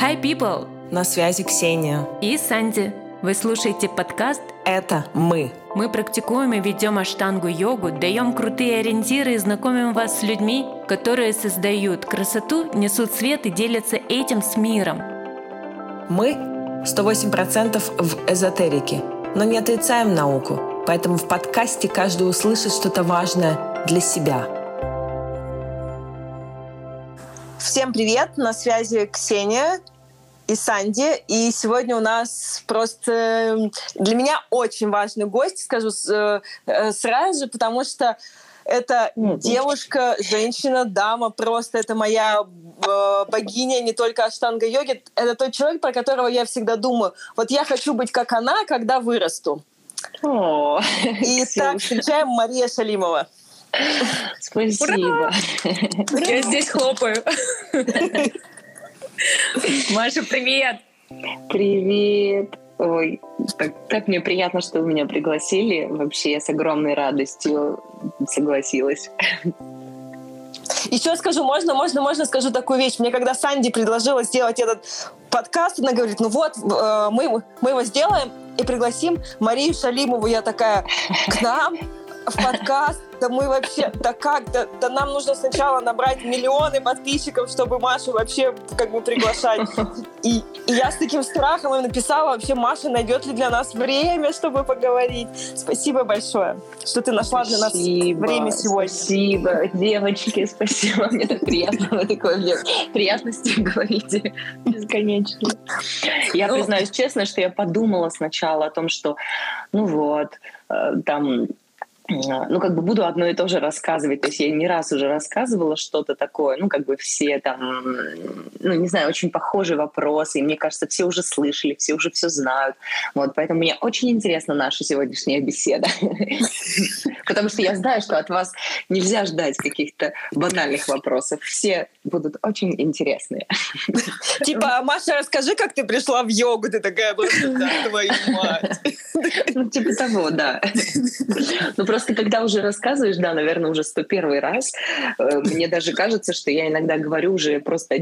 Hi, people! На связи Ксения и Санди. Вы слушаете подкаст «Это мы». Мы практикуем и ведем аштангу-йогу, даем крутые ориентиры и знакомим вас с людьми, которые создают красоту, несут свет и делятся этим с миром. Мы 108% в эзотерике, но не отрицаем науку, поэтому в подкасте каждый услышит что-то важное для себя. Всем привет! На связи Ксения и Санди. И сегодня у нас просто для меня очень важный гость, скажу сразу же, потому что это девушка, женщина, дама, просто это моя богиня не только аштанга-йоги. Это тот человек, про которого я всегда думаю. Вот я хочу быть как она, когда вырасту. О, и так встречаем Мария Шалимова. Спасибо. Ура! Я здесь хлопаю. Маша, привет! Привет! Ой, так мне приятно, что вы меня пригласили. Вообще, я с огромной радостью согласилась. Еще скажу, можно скажу такую вещь. Мне когда Санди предложила сделать этот подкаст, она говорит, ну вот, мы его сделаем и пригласим Марию Шалимову. Я такая, к нам в подкаст? Да мы вообще, да нам нужно сначала набрать миллионы подписчиков, чтобы Машу вообще как бы приглашать. И я с таким страхом им написала, вообще, Маша, найдет ли для нас время, чтобы поговорить. Спасибо большое, что ты нашла для нас время сегодня. Спасибо, девочки, спасибо. Мне так приятно, вы такой приятности говорите бесконечно. Я признаюсь честно, что я подумала сначала о том, что ну вот, там... Ну, как бы буду одно и то же рассказывать. То есть я не раз уже рассказывала что-то такое. Ну, как бы все там, ну, не знаю, очень похожие вопросы. И мне кажется, все уже слышали, все уже все знают. Вот, поэтому мне очень интересна наша сегодняшняя беседа. Потому что я знаю, что от вас нельзя ждать каких-то банальных вопросов. Все будут очень интересные. Типа, Маша, расскажи, как ты пришла в йогу. Ты такая была, твою мать. Ну, типа того, да. Ну, просто когда уже рассказываешь, да, наверное, уже 101 раз, мне даже кажется, что я иногда говорю уже просто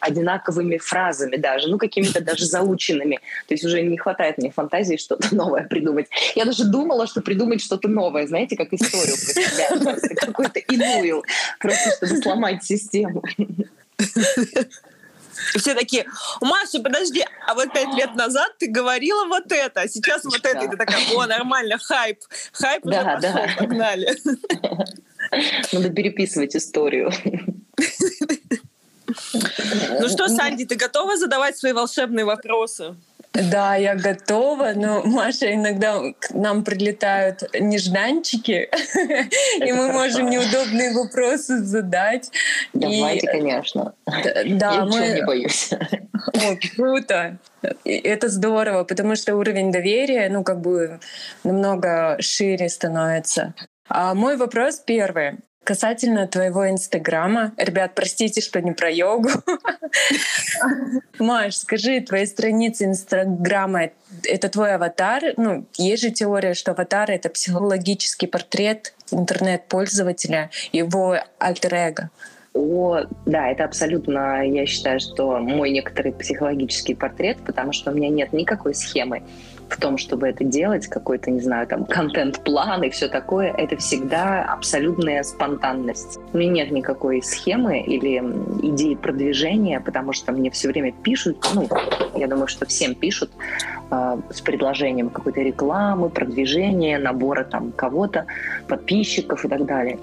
одинаковыми фразами даже, ну, какими-то даже заученными. То есть уже не хватает мне фантазии что-то новое придумать. Я даже думала, что придумать что-то новое, знаете, как историю про себя, просто какую-то иную, просто чтобы сломать систему. И все такие, Маша, подожди, а вот 5 лет назад ты говорила вот это, а сейчас вот это. И ты такая, о, нормально, хайп уже пошел, погнали. Надо переписывать историю. Ну что, Санди, ты готова задавать свои волшебные вопросы? Да, я готова, но, Маша, иногда к нам прилетают нежданчики, и мы можем неудобные вопросы задать. Давайте, конечно. Я ничего не боюсь. О, круто. Это здорово, потому что уровень доверия, ну, как бы намного шире становится. А мой вопрос первый. Касательно твоего Инстаграма. Ребят, простите, что не про йогу. Маш, скажи, твои страницы Инстаграма — это твой аватар? Ну, есть же теория, что аватар — это психологический портрет интернет-пользователя, его альтер-эго. О, да, это абсолютно, я считаю, что мой некоторый психологический портрет, потому что у меня нет никакой схемы в том, чтобы это делать, какой-то, не знаю, там, контент-план и все такое, это всегда абсолютная спонтанность. У меня нет никакой схемы или идеи продвижения, потому что мне все время пишут, ну, я думаю, что всем пишут с предложением какой-то рекламы, продвижения, набора там кого-то, подписчиков и так далее.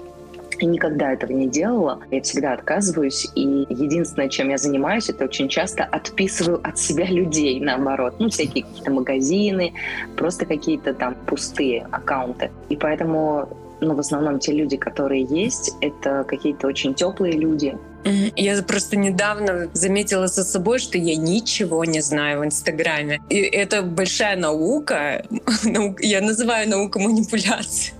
Я никогда этого не делала, я всегда отказываюсь, и единственное, чем я занимаюсь, это очень часто отписываю от себя людей, наоборот, ну, всякие какие-то магазины, просто какие-то там пустые аккаунты, и поэтому, ну, в основном те люди, которые есть, это какие-то очень теплые люди. Я просто недавно заметила за собой, что я ничего не знаю в Инстаграме. И это большая наука. Я называю науку манипуляции.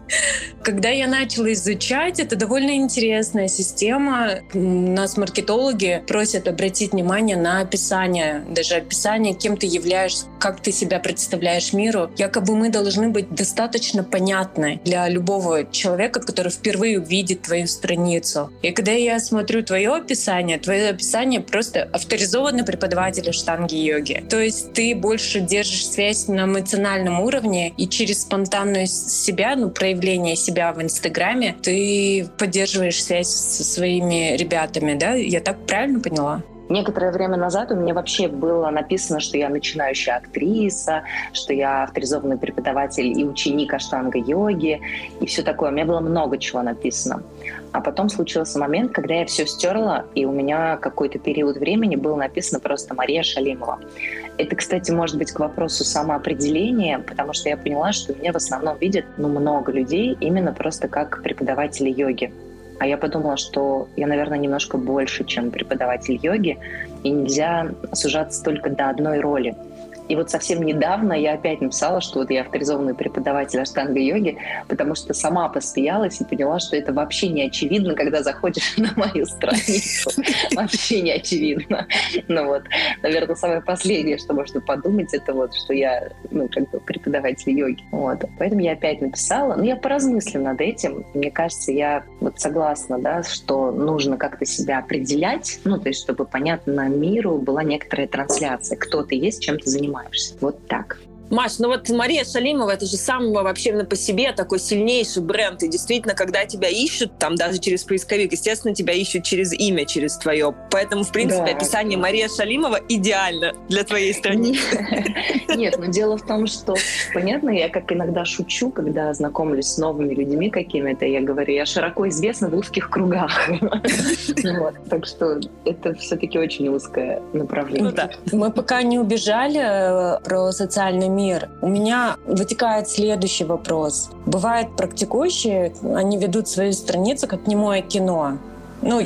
Когда я начала изучать, это довольно интересная система. Нас маркетологи просят обратить внимание на описание, даже описание, кем ты являешься, как ты себя представляешь миру. Якобы мы должны быть достаточно понятны для любого человека, который впервые увидит твою страницу. И когда я смотрю твое описание просто авторизованный преподаватель аштанги-йоги. То есть ты больше держишь связь на эмоциональном уровне и через спонтанную себя, проявление себя в Инстаграме, ты поддерживаешь связь со своими ребятами, да? Я так правильно поняла? Некоторое время назад у меня вообще было написано, что я начинающая актриса, что я авторизованный преподаватель и ученик аштанга-йоги и все такое. У меня было много чего написано. А потом случился момент, когда я все стерла, и у меня какой-то период времени было написано просто «Мария Шалимова». Это, кстати, может быть к вопросу самоопределения, потому что я поняла, что меня в основном видят много людей именно просто как преподаватели йоги. А я подумала, что я, наверное, немножко больше, чем преподаватель йоги, и нельзя сужаться только до одной роли. И вот совсем недавно я опять написала, что я авторизованный преподаватель аштанга-йоги, потому что сама посмеялась и поняла, что это вообще не очевидно, когда заходишь на мою страницу. Вообще не очевидно. Наверное, самое последнее, что можно подумать, это что я преподаватель йоги. Поэтому я опять написала. Но я поразмыслила над этим. Мне кажется, я согласна, да, что нужно как-то себя определять, то есть чтобы понятно миру была некоторая трансляция. Кто ты есть, чем ты занимаешься. Вот так. Маш, Мария Шалимова — это же сам вообще по себе такой сильнейший бренд. И действительно, когда тебя ищут, даже через поисковик, естественно, тебя ищут через имя, через твое. Поэтому, в принципе, да, описание Мария Шалимова идеально для твоей страницы. Нет, дело в том, что, понятно, я как иногда шучу, когда знакомлюсь с новыми людьми какими-то, я говорю, я широко известна в узких кругах. Так что это все-таки очень узкое направление. Мы пока не убежали про социальный мир. У меня вытекает следующий вопрос. Бывают практикующие, они ведут свою страницу как немое кино.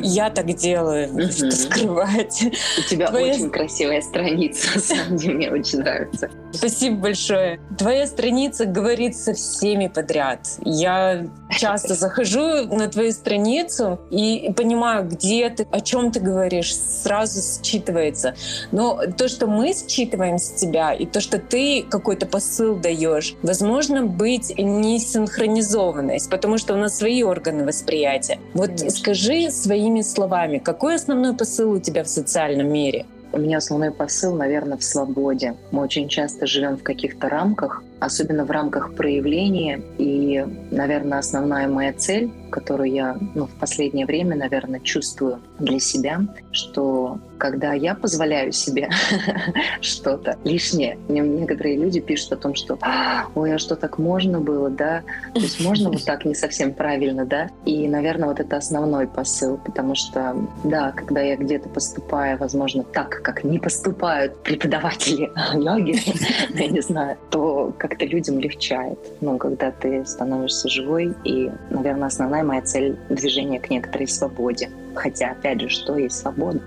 Я так делаю, что скрывать. У тебя очень красивая страница, на самом деле, мне очень нравится. Спасибо большое. Твоя страница говорит со всеми подряд. Я часто захожу на твою страницу и понимаю, где ты, о чем ты говоришь, сразу считывается. Но то, что мы считываем с тебя, и то, что ты какой-то посыл даешь, возможно, быть не синхронизованной, потому что у нас свои органы восприятия. Скажи своими словами, какой основной посыл у тебя в социальном мире? У меня основной посыл, наверное, в свободе. Мы очень часто живем в каких-то рамках, особенно в рамках проявления. И, наверное, основная моя цель, которую я в последнее время, наверное, чувствую для себя, что когда я позволяю себе что-то лишнее, мне некоторые люди пишут о том, что «Ой, а что, так можно было, да?» То есть можно вот так не совсем правильно, да? И, наверное, это основной посыл, потому что, да, когда я где-то поступаю, возможно, так, как не поступают преподаватели йоги, я не знаю, то как-то людям легчает, когда ты становишься живой. И, наверное, основная моя цель — движение к некоторой свободе. Хотя, опять же, что есть свобода?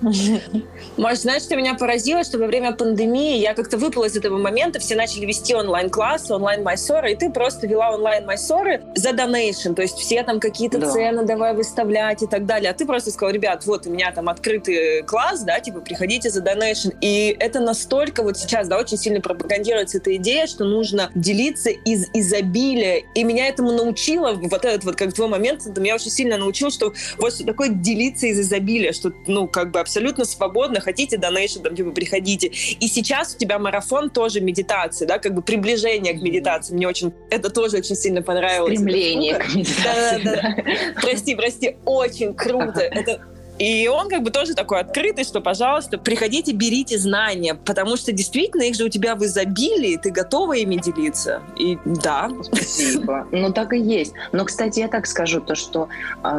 Маш, знаешь, что меня поразило, что во время пандемии я как-то выпала из этого момента, все начали вести онлайн-классы, онлайн-майсоры, и ты просто вела онлайн-майсоры за донейшн, то есть все там какие-то цены давай выставлять и так далее. А ты просто сказал, ребят, у меня там открытый класс, да, приходите за донейшн. И это настолько сейчас, да, очень сильно пропагандируется эта идея, что нужно делиться из изобилия. И меня этому научило, как твой момент, меня очень сильно научил, что что такое делиться из изобилия, что, абсолютно свободно, хотите донейшн, приходите. И сейчас у тебя марафон тоже медитации, да, приближение к медитации. Мне это тоже очень сильно понравилось. Стремление к медитации. Да. Прости, очень круто. Это... И он тоже такой открытый, что, пожалуйста, приходите, берите знания, потому что действительно их же у тебя в изобилии, ты готова ими делиться. И да. Спасибо. Так и есть. Но, кстати, я так скажу, то, что,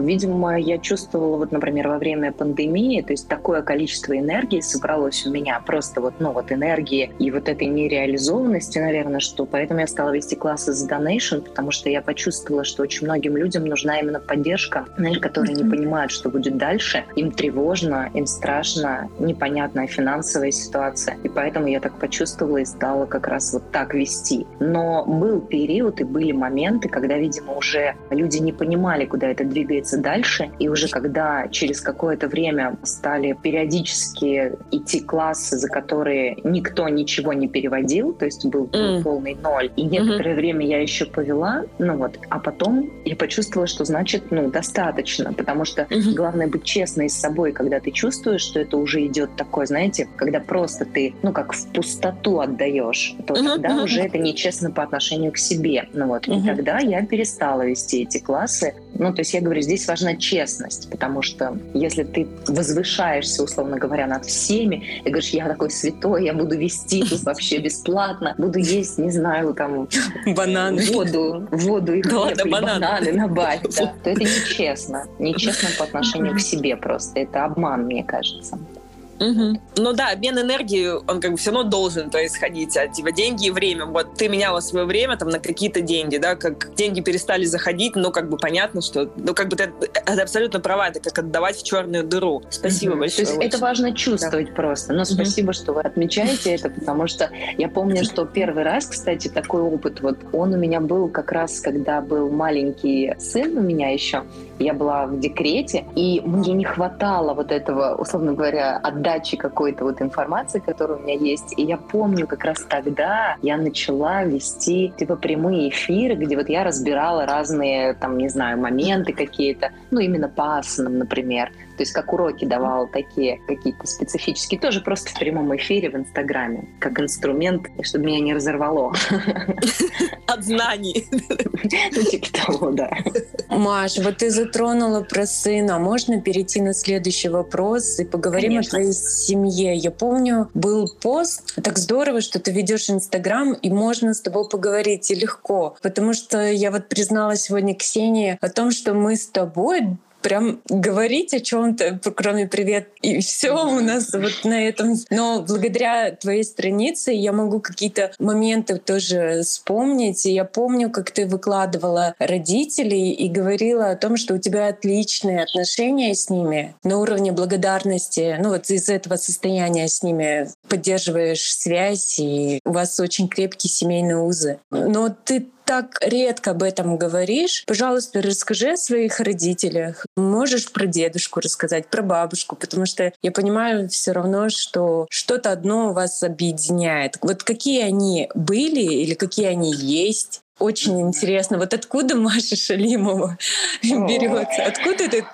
видимо, я чувствовала, например, во время пандемии, то есть такое количество энергии собралось у меня, просто энергии и этой нереализованности, наверное, что поэтому я стала вести классы за донейшн, потому что я почувствовала, что очень многим людям нужна именно поддержка, которые не понимают, что будет дальше, работе, им тревожно, им страшно, непонятная финансовая ситуация. И поэтому я так почувствовала и стала как раз вот так вести. Но был период и были моменты, когда, видимо, уже люди не понимали, куда это двигается дальше. И уже когда через какое-то время стали периодически идти классы, за которые никто ничего не переводил, то есть был полный ноль. И некоторое время я еще повела, ну вот, а потом я почувствовала, что значит, ну, достаточно, потому что главное быть честной с собой, когда ты чувствуешь, что это уже идет такое, знаете, когда просто ты, ну, как в пустоту отдаешь, то тогда уже это нечестно по отношению к себе. Ну вот, и тогда я перестала вести эти классы. Ну, то есть я говорю, здесь важна честность, потому что если ты возвышаешься, условно говоря, над всеми, и говоришь, я такой святой, я буду вести тут вообще бесплатно, буду есть, не знаю, там... Бананы. Воду и хлеб, и бананы на бать, да, то это нечестно. Нечестно по отношению к себе просто. Это обман, мне кажется. Угу. Ну да, обмен энергии, он как бы все равно должен происходить, а типа деньги и время, вот ты меняла свое время там на какие-то деньги, да, как деньги перестали заходить, но как бы понятно, что, ну как бы ты абсолютно права, это как отдавать в черную дыру. Спасибо большое. То есть это важно чувствовать просто, но спасибо, что вы отмечаете это, потому что я помню, что первый раз, кстати, такой опыт, вот он у меня был как раз, когда был маленький сын у меня еще, я была в декрете, и мне не хватало вот этого, условно говоря, отдачи какой-то вот информации, которая у меня есть. И я помню, как раз тогда я начала вести типа прямые эфиры, где вот я разбирала разные, там, не знаю, моменты какие-то, ну, именно по асанам, например. То есть как уроки давала такие какие-то специфические, тоже просто в прямом эфире в Инстаграме, как инструмент, чтобы меня не разорвало. От знаний. Ну, типа того, да. Маш, вот ты затронула про сына. Можно перейти на следующий вопрос и поговорим о твоей семье? Я помню, был пост. Так здорово, что ты ведешь Инстаграм, и можно с тобой поговорить, и легко. Потому что я вот признала сегодня Ксении о том, что мы с тобой... прям говорить о чем-то, кроме привет, и все у нас вот на этом. Но благодаря твоей странице я могу какие-то моменты тоже вспомнить. И я помню, как ты выкладывала родителей и говорила о том, что у тебя отличные отношения с ними на уровне благодарности. Ну вот из этого состояния с ними поддерживаешь связь, и у вас очень крепкие семейные узы. Но ты так редко об этом говоришь. Пожалуйста, расскажи о своих родителях. Можешь про дедушку рассказать, про бабушку, потому что я понимаю все равно, что что-то одно вас объединяет. Вот какие они были или какие они есть? Очень интересно. Вот откуда Маша Шалимова берется? Откуда этот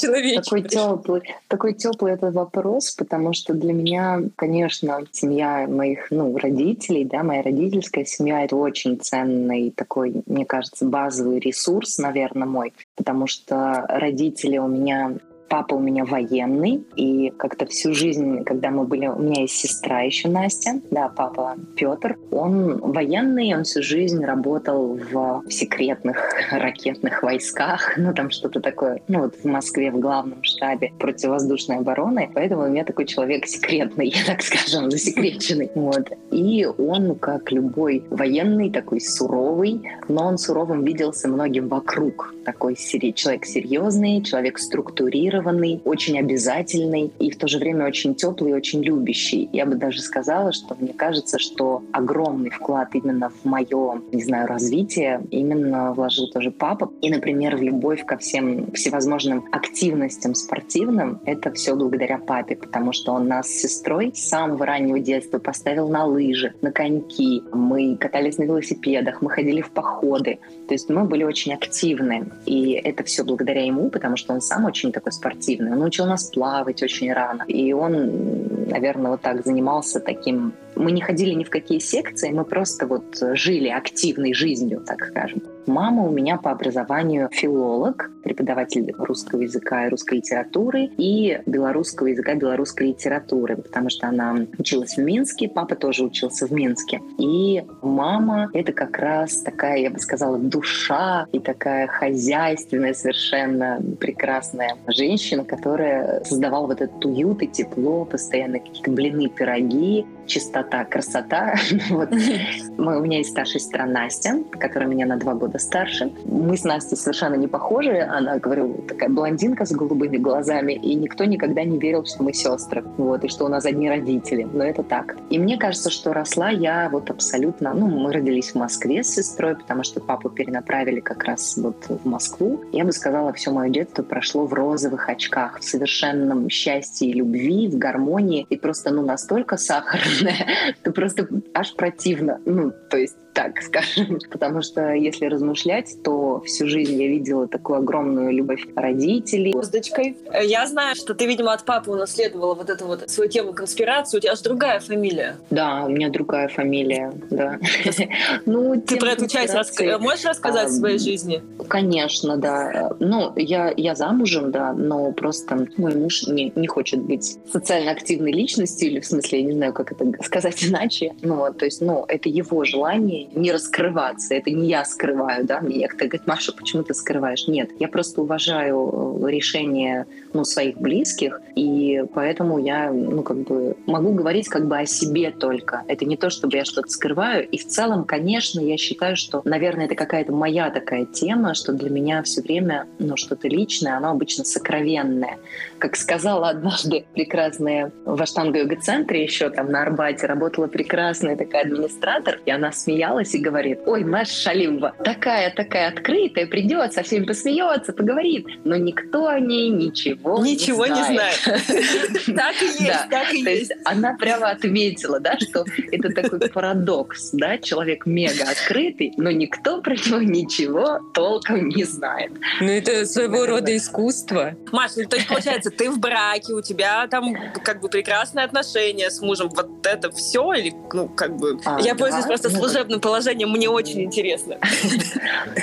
человечек? Такой теплый этот вопрос, потому что для меня, конечно, семья моих, ну, родителей, да, моя родительская семья — это очень ценный такой, мне кажется, базовый ресурс, наверное, мой, потому что родители у меня... Папа у меня военный, и как-то всю жизнь, когда мы были... У меня есть сестра еще, Настя, да, папа Петр. Он военный, он всю жизнь работал в секретных ракетных войсках, ну там что-то такое, ну вот в Москве, в главном штабе противовоздушной обороны. Поэтому у меня такой человек секретный, я так скажем, засекреченный. Вот. И он, как любой военный, такой суровый, но он суровым виделся многим вокруг. Такой человек серьезный, человек структурированный, очень обязательный и в то же время очень теплый и очень любящий. Я бы даже сказала, что мне кажется, что огромный вклад именно в мое, не знаю, развитие именно вложил тоже папа. И, например, в любовь ко всем всевозможным активностям спортивным — это все благодаря папе, потому что он нас с сестрой с самого раннего детства поставил на лыжи, на коньки. Мы катались на велосипедах, мы ходили в походы. То есть мы были очень активны. И это все благодаря ему, потому что он сам очень такой спортивный. Он научил нас плавать очень рано. И он, наверное, вот так занимался таким... Мы не ходили ни в какие секции, мы просто вот жили активной жизнью, так скажем. Мама у меня по образованию филолог, преподаватель русского языка и русской литературы и белорусского языка и белорусской литературы, потому что она училась в Минске, папа тоже учился в Минске. И мама — это как раз такая, я бы сказала, душа и такая хозяйственная, совершенно прекрасная женщина, которая создавала вот этот уют и тепло, постоянно какие-то блины, пироги, чистота, красота. У меня есть старшая сестра Настя, которая меня на 2 года года старше. Мы с Настей совершенно не похожи. Она, говорю, такая блондинка с голубыми глазами. И никто никогда не верил, что мы сестры. Вот, и что у нас одни родители. Но это так. И мне кажется, что росла я вот абсолютно... Ну, мы родились в Москве с сестрой, потому что папу перенаправили как раз вот в Москву. Я бы сказала, все мое детство прошло в розовых очках, в совершенном счастье и любви, в гармонии. И просто, ну, настолько сахарная, что просто аж противно. Ну, то есть так, скажем. Потому что, если размышлять, то всю жизнь я видела такую огромную любовь родителей. Звездочкой. Я знаю, что ты, видимо, от папы унаследовала вот эту вот свою тему конспирацию. У тебя же другая фамилия. Да, у меня другая фамилия, да. Ты про эту часть можешь рассказать о своей жизни? Конечно, да. Ну, я замужем, да, но просто мой муж не хочет быть социально активной личностью, или в смысле, я не знаю, как это сказать иначе. Ну, то есть, ну, это его желание не раскрываться. Это не я скрываю, да, мне кто-то говорит: Маша, почему ты скрываешь? Нет, я просто уважаю решение, ну, своих близких, и поэтому я, ну, как бы могу говорить как бы о себе только. Это не то, чтобы я что-то скрываю. И в целом, конечно, я считаю, что, наверное, это какая-то моя такая тема, что для меня все время, ну, что-то личное, оно обычно сокровенное. Как сказала однажды прекрасная в Аштанга-йога-центре еще там на Арбате работала прекрасная такая администратор, и она смеялась и говорит: ой, Маша Шалимова такая открытая, придет, со всеми посмеется, поговорит, но никто о ней ничего не знает. Так и есть, так и есть. Она прямо ответила, да, что это такой парадокс, да, человек мега открытый, но никто про него ничего толком не знает. Ну это своего рода искусство. Маш, ну то есть получается, ты в браке, у тебя там как бы прекрасные отношения с мужем, вот это все, или ну как бы? Я пользуюсь просто служебным положение, мне очень интересно.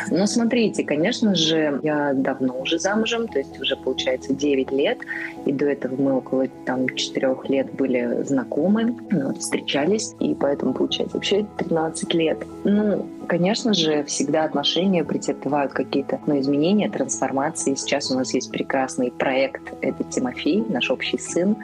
Ну, смотрите, конечно же, я давно уже замужем, то есть уже, получается, 9 лет, и до этого мы около там 4 лет были знакомы, встречались, и поэтому, получается, вообще 13 лет. Ну, конечно же, всегда отношения претерпевают какие-то, ну, изменения, трансформации. Сейчас у нас есть прекрасный проект, это Тимофей, наш общий сын,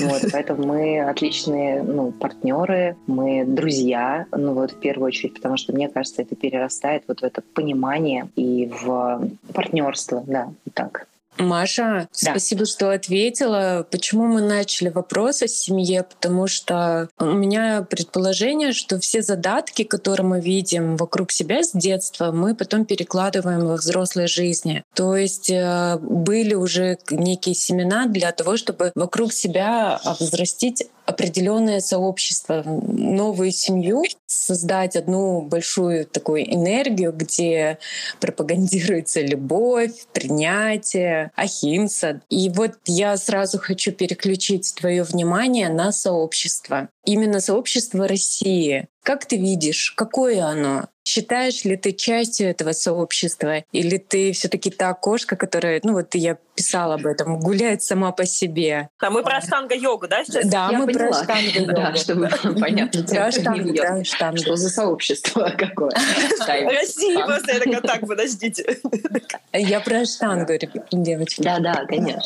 вот, поэтому мы отличные, ну, партнеры, мы друзья, ну, вот, в первую очередь, потому что, мне кажется, это перерастает вот в это понимание и в партнерство, да, так. Маша, да. Спасибо, что ответила. Почему мы начали вопрос о семье? Потому что у меня предположение, что все задатки, которые мы видим вокруг себя с детства, мы потом перекладываем во взрослой жизни. То есть были уже некие семена для того, чтобы вокруг себя взрастить определенное сообщество, новую семью, создать одну большую такую энергию, где пропагандируется любовь, принятие, ахимса. И вот я сразу хочу переключить твое внимание на сообщество. Именно сообщество России. Как ты видишь, какое оно? Считаешь ли ты частью этого сообщества? Или ты все-таки та кошка, которая, ну вот я писала об этом, гуляет сама по себе? А мы про аштанга-йогу, да, сейчас? Да, я мы поняла. Про аштанга-йогу. Да, чтобы было понятно. Про аштанга-йогу. Что за сообщество какое? Россия просто, я такая, так, подождите. Я про аштангу, девочки. Да, конечно.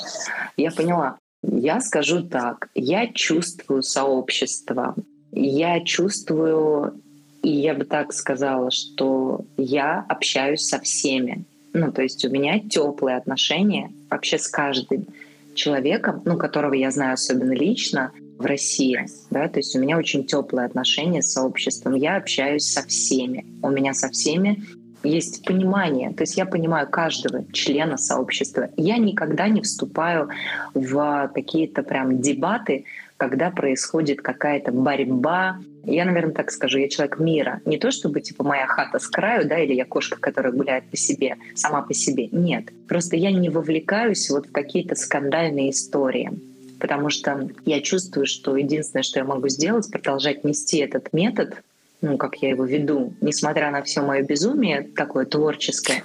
Я поняла. Я скажу так. Я чувствую сообщество. Я чувствую, и я бы так сказала, что я общаюсь со всеми. Ну, то есть у меня теплые отношения вообще с каждым человеком, ну, которого я знаю особенно лично в России. Да? То есть у меня очень теплые отношения с сообществом. Я общаюсь со всеми. У меня со всеми есть понимание. То есть я понимаю каждого члена сообщества. Я никогда не вступаю в какие-то прям дебаты, когда происходит какая-то борьба. Я, наверное, так скажу, я человек мира. Не то чтобы, типа, моя хата с краю, да, или я кошка, которая гуляет по себе, сама по себе. Нет. Просто я не вовлекаюсь вот в какие-то скандальные истории. Потому что я чувствую, что единственное, что я могу сделать, продолжать нести этот метод, ну, как я его веду, несмотря на все мое безумие такое творческое,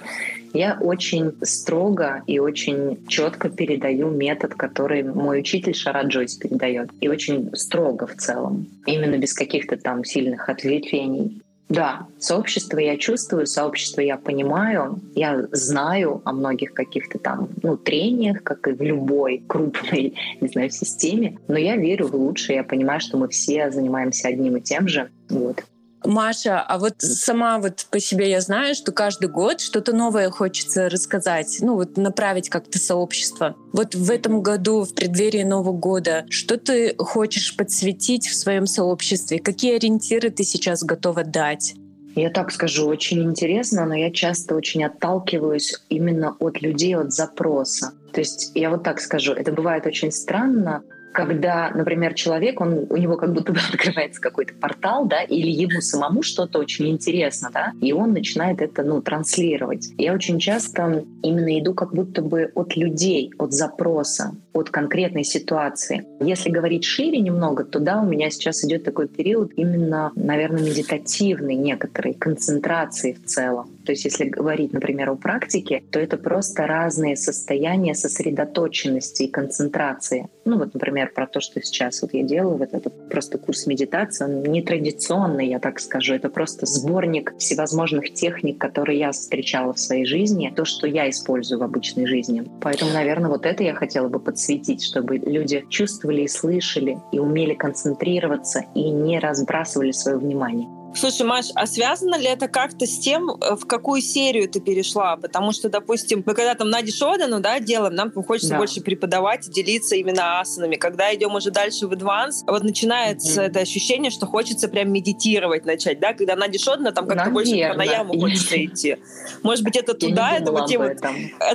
я очень строго и очень четко передаю метод, который мой учитель Шарат Джойс передает. И очень строго в целом, именно без каких-то там сильных ответвлений. Да, сообщество я чувствую, сообщество я понимаю, я знаю о многих каких-то там, ну, трениях, как и в любой крупной, не знаю, системе, но я верю в лучшее, я понимаю, что мы все занимаемся одним и тем же, вот. Маша, а вот сама вот по себе я знаю, что каждый год что-то новое хочется рассказать, ну вот направить как-то сообщество. Вот в этом году, в преддверии Нового года, что ты хочешь подсветить в своем сообществе? Какие ориентиры ты сейчас готова дать? Я так скажу, очень интересно, но я часто очень отталкиваюсь именно от людей, от запроса. То есть я вот так скажу, это бывает очень странно, когда, например, человек, у него как будто бы открывается какой-то портал, да, или ему самому что-то очень интересно, да, и он начинает это, транслировать. Я очень часто именно иду как будто бы от людей, от запроса, от конкретной ситуации. Если говорить шире немного, то да, у меня сейчас идет такой период именно, наверное, медитативной некоторой концентрации в целом. То есть если говорить, например, о практике, то это просто разные состояния сосредоточенности и концентрации. Например, про то, что сейчас я делаю, это просто курс медитации, он нетрадиционный, я так скажу, это просто сборник всевозможных техник, которые я встречала в своей жизни, то, что я использую в обычной жизни. Поэтому, наверное, это я хотела бы подсветить, чтобы люди чувствовали и слышали, и умели концентрироваться, и не разбрасывали свое внимание. Слушай, Маш, а связано ли это как-то с тем, в какую серию ты перешла? Потому что, допустим, мы когда там Нади Шодану, делаем, нам хочется больше преподавать, делиться именно асанами. Когда идем уже дальше в адванс, начинается это ощущение, что хочется прям медитировать начать, да? Когда Нади Шодана там как-то больше пранаяму хочется идти. Может быть, это туда, это вот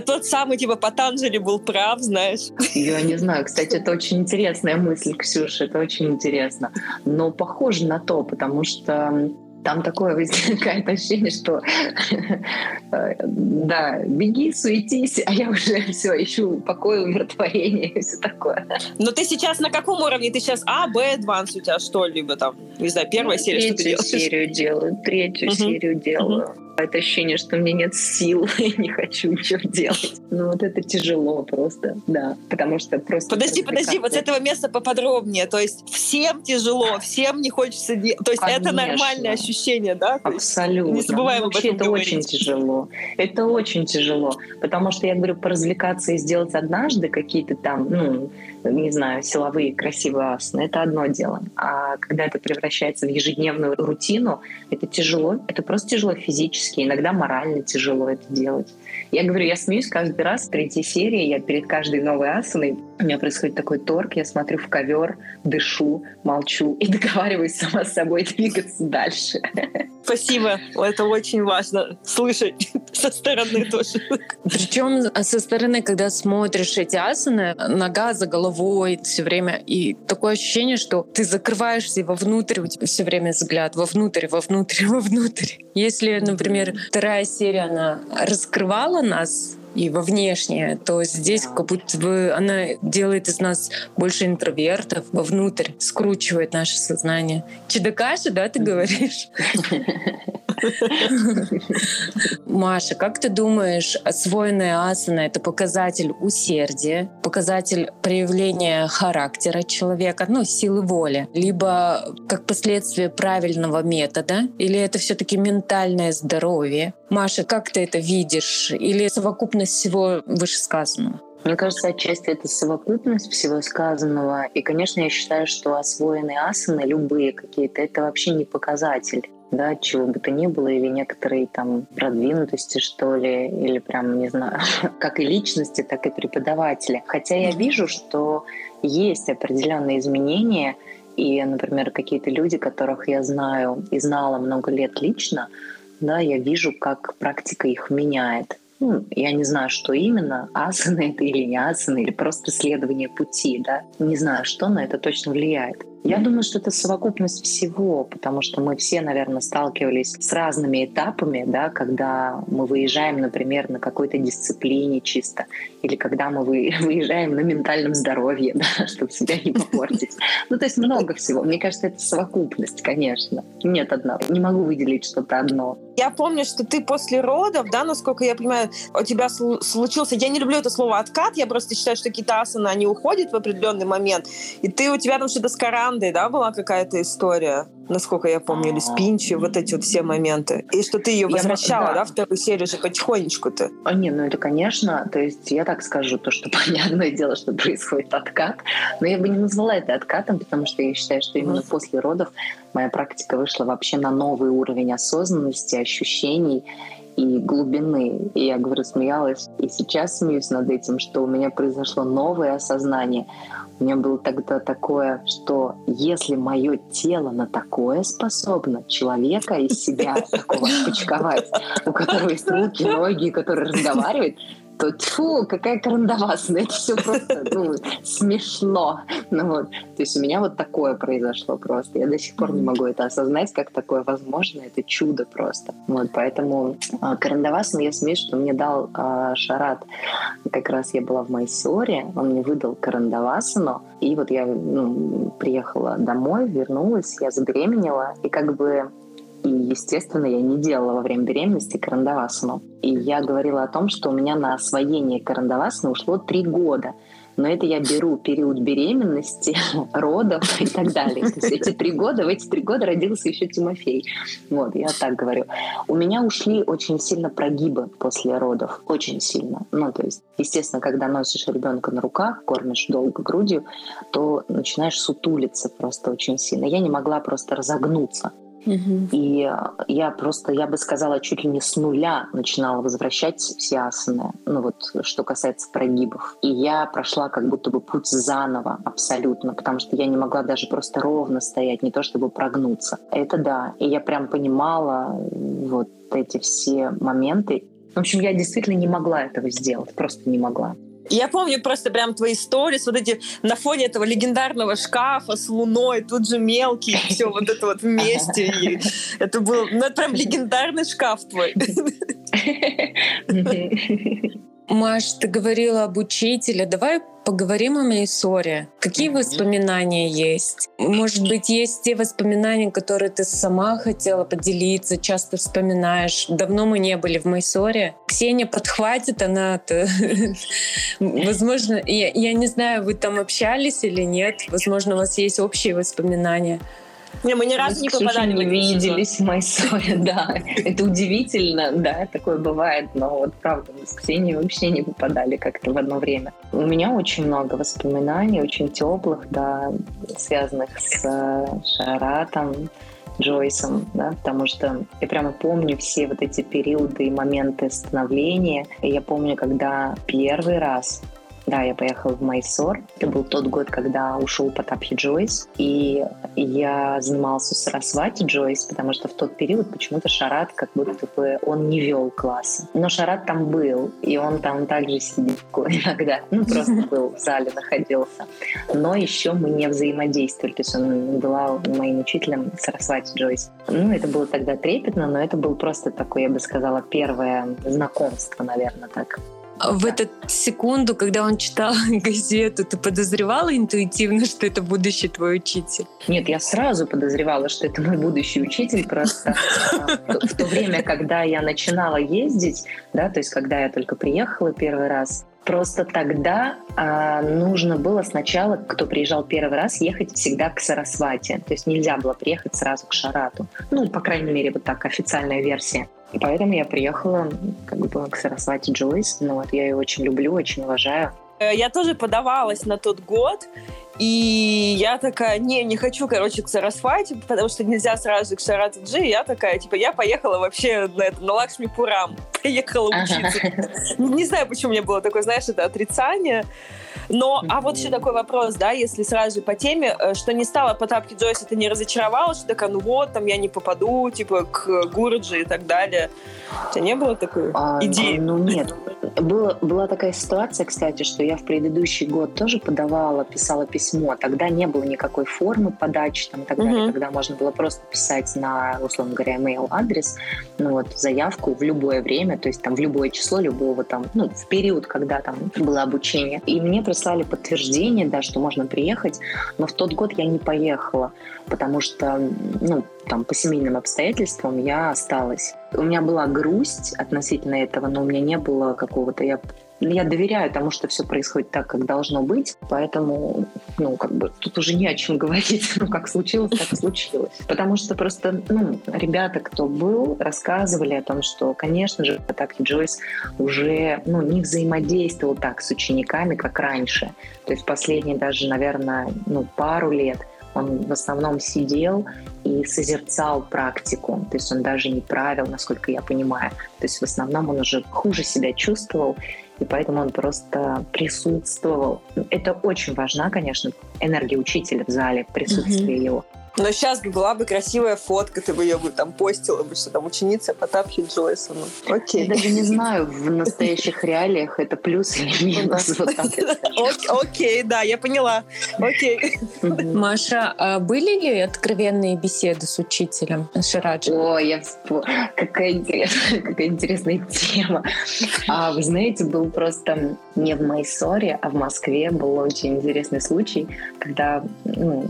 тот самый Патанджали был прав, знаешь? Я не знаю. Кстати, это очень интересная мысль, Ксюша, это очень интересно. Но похоже на то, потому что там такое возникает ощущение, что беги, суетись, а я уже все ищу покоя, умиротворение и все такое. Но ты сейчас на каком уровне? Ты сейчас А, Б, адванс у тебя что-либо там? Не знаю, первая серия, что ты делаешь? Третью серию делаю. Это ощущение, что у меня нет сил, я не хочу ничего делать. Это тяжело просто, да. Потому что просто... Подожди, вот с этого места поподробнее. То есть всем тяжело, всем не хочется делать. То есть конечно, это нормальное ощущение, да? Абсолютно. Не забываем об этом говорить. Это очень тяжело. Это очень тяжело. Потому что я говорю, поразвлекаться и сделать однажды какие-то там, не знаю, силовые красивые асаны, это одно дело. А когда это превращается в ежедневную рутину, это тяжело. Это просто тяжело физически. Иногда морально тяжело это делать. Я говорю, я смеюсь каждый раз в третьей серии, я перед каждой новой асаной, у меня происходит такой торг, я смотрю в ковер, дышу, молчу и договариваюсь сама с собой двигаться дальше. Спасибо, это очень важно слышать со стороны тоже. Причем со стороны, когда смотришь эти асаны, нога за головой все время, и такое ощущение, что ты закрываешься вовнутрь, у тебя все время взгляд вовнутрь. Если, например, вторая серия, она раскрывала нас и во внешнее, то здесь как будто бы она делает из нас больше интровертов, вовнутрь скручивает наше сознание. Чидакаши, да, ты говоришь? Маша, как ты думаешь, освоенная асана — это показатель усердия, показатель проявления характера человека, силы воли, либо как последствие правильного метода, или это все-таки ментальное здоровье? Маша, как ты это видишь? Или совокупность всего вышесказанного? Мне кажется, отчасти это совокупность всего сказанного. И, конечно, я считаю, что освоенные асаны, любые какие-то, это вообще не показатель. Да, чего бы то ни было, или некоторые там продвинутости, что ли, или прям, не знаю, как и личности, так и преподавателя. Хотя я вижу, что есть определенные изменения, и, например, какие-то люди, которых я знаю и знала много лет лично, да, я вижу, как практика их меняет. Я не знаю, что именно, асаны это или не асаны, или просто следование пути, да. Не знаю, что на это точно влияет. Я думаю, что это совокупность всего, потому что мы все, наверное, сталкивались с разными этапами, да, когда мы выезжаем, например, на какой-то дисциплине чисто, или когда мы выезжаем на ментальном здоровье, да, чтобы себя не попортить. То есть много всего. Мне кажется, это совокупность, конечно. Нет одного. Не могу выделить что-то одно. Я помню, что ты после родов, да, насколько я понимаю, у тебя случился... Я не люблю это слово «откат», я просто считаю, что какие-то асаны, они уходят в определенный момент, и у тебя там что-то с карандой, да, была какая-то история? насколько я помню, или спинчи, вот эти вот все моменты. И что ты ее возвращала, да, вторую серию же потихонечку-то. О, не, ну это, конечно, то есть я так скажу, то, что понятное дело, что происходит откат, но я бы не назвала это откатом, потому что я считаю, что именно после родов моя практика вышла вообще на новый уровень осознанности, ощущений и глубины. И я, говорю, смеялась, и сейчас смеюсь над этим, что у меня произошло новое осознание. У меня было тогда такое, что если мое тело на такое способно, человека из себя такого почковать, у которого есть руки, ноги, который разговаривает, то тьфу, какая карандавасная, это все просто смешно. То есть у меня вот такое произошло просто. Я до сих пор не могу это осознать, как такое возможно. Это чудо просто. Поэтому карандавасный, я смеюсь, что мне дал Шарат. Как раз я была в Майсоре, он мне выдал карандавасану. И вот я приехала домой, вернулась, я забеременела. И И, естественно, я не делала во время беременности карандавасану. И я говорила о том, что у меня на освоение карандавасаны ушло 3 года. Но это я беру период беременности, родов и так далее. То есть в эти 3 года родился еще Тимофей. Я так говорю. У меня ушли очень сильно прогибы после родов. Очень сильно. То есть, естественно, когда носишь ребенка на руках, кормишь долго грудью, то начинаешь сутулиться просто очень сильно. Я не могла просто разогнуться. И я бы сказала, чуть ли не с нуля начинала возвращать все асаны, что касается прогибов. И я прошла как будто бы путь заново абсолютно, потому что я не могла даже просто ровно стоять, не то чтобы прогнуться. Это да. И я прям понимала вот эти все моменты. В общем, я действительно не могла этого сделать, просто не могла. Я помню просто прям твои сторис, вот эти на фоне этого легендарного шкафа с луной, тут же мелкий, все вот это вот вместе. И это был прям легендарный шкаф твой. Маш, ты говорила об учителе. Давай поговорим о Майсоре. Какие воспоминания есть? Может быть, есть те воспоминания, которые ты сама хотела поделиться, часто вспоминаешь. Давно мы не были в Майсоре. Ксения подхватит, она... Возможно, я не знаю, вы там общались или нет. Возможно, у вас есть общие воспоминания. Не, мы ни разу не попадали, не виделись в Майсоре, да. Это удивительно, да, такое бывает, но вот правда, мы с Ксенией вообще не попадали как-то в одно время. У меня очень много воспоминаний, очень теплых, да, связанных с Шаратом Джойсом, да, потому что я прямо помню все вот эти периоды и моменты становления. И я помню, когда первый раз я поехала в Майсор. Это был тот год, когда ушел Паттабхи Джойс. И я занималась у Сарасвати Джойс, потому что в тот период почему-то Шарат как будто бы он не вел класса. Но Шарат там был, и он там также сидел иногда. Просто был в зале, находился. Но еще мы не взаимодействовали. То есть он была моим учителем Сарасвати Джойс. Это было тогда трепетно, но это было просто такое, я бы сказала, первое знакомство, наверное, так. В эту секунду, когда он читал газету, ты подозревала интуитивно, что это будущий твой учитель? Нет, я сразу подозревала, что это мой будущий учитель. Просто в то время, когда я начинала ездить, да, то есть когда я только приехала первый раз, просто тогда нужно было сначала, кто приезжал первый раз, ехать всегда к Сарасвати. То есть нельзя было приехать сразу к Шарату. По крайней мере, вот так официальная версия. И поэтому я приехала к Сарасвати Джойс. Я ее очень люблю, очень уважаю. Я тоже подавалась на тот год, и я такая, не хочу, к Сарасвати, потому что нельзя сразу к Шарату Джи. Я такая, я поехала вообще на Лакшми-Пурам, поехала учиться. Не знаю, почему у меня было такое, это отрицание. Но, а вот еще такой вопрос, да, если сразу же по теме, что не стало Паттабхи Джойс, это не разочаровало, что такая, я не попаду, к Гуруджи и так далее. У тебя не было такой идеи? Нет. Была такая ситуация, кстати, что я в предыдущий год тоже подавала, писала письмо. Тогда не было никакой формы подачи и так далее. Тогда можно было просто писать на, условно говоря, email-адрес, заявку в любое время, то есть там в любое число, любого в период, когда там было обучение. И мне прислали подтверждение, да, что можно приехать, но в тот год я не поехала, потому что, по семейным обстоятельствам я осталась. У меня была грусть относительно этого, но у меня не было какого-то... Я доверяю тому, что все происходит так, как должно быть, поэтому ну, как бы тут уже не о чем говорить. Ну, как случилось, так и случилось. Потому что просто, ну, ребята, кто был, рассказывали о том, что, конечно же, Паттабхи Джойс уже, ну, не взаимодействовал так с учениками, как раньше. То есть последние даже, наверное, ну, пару лет он в основном сидел и созерцал практику. То есть он даже не правил, насколько я понимаю. То есть в основном он уже хуже себя чувствовал, и поэтому он просто присутствовал. Это очень важна, конечно, энергия учителя в зале, присутствие его. Но сейчас была бы красивая фотка, ты бы ее там постила бы, что там ученица Паттабхи Джойса. Окей. Я даже не знаю, в настоящих реалиях это плюс или минус. Окей, да, я поняла. Окей. Маша, а были ли откровенные беседы с учителем Шараджи? О, я вспомнила. Какая интересная тема. А вы знаете, был просто не в Майсоре, а в Москве был очень интересный случай, когда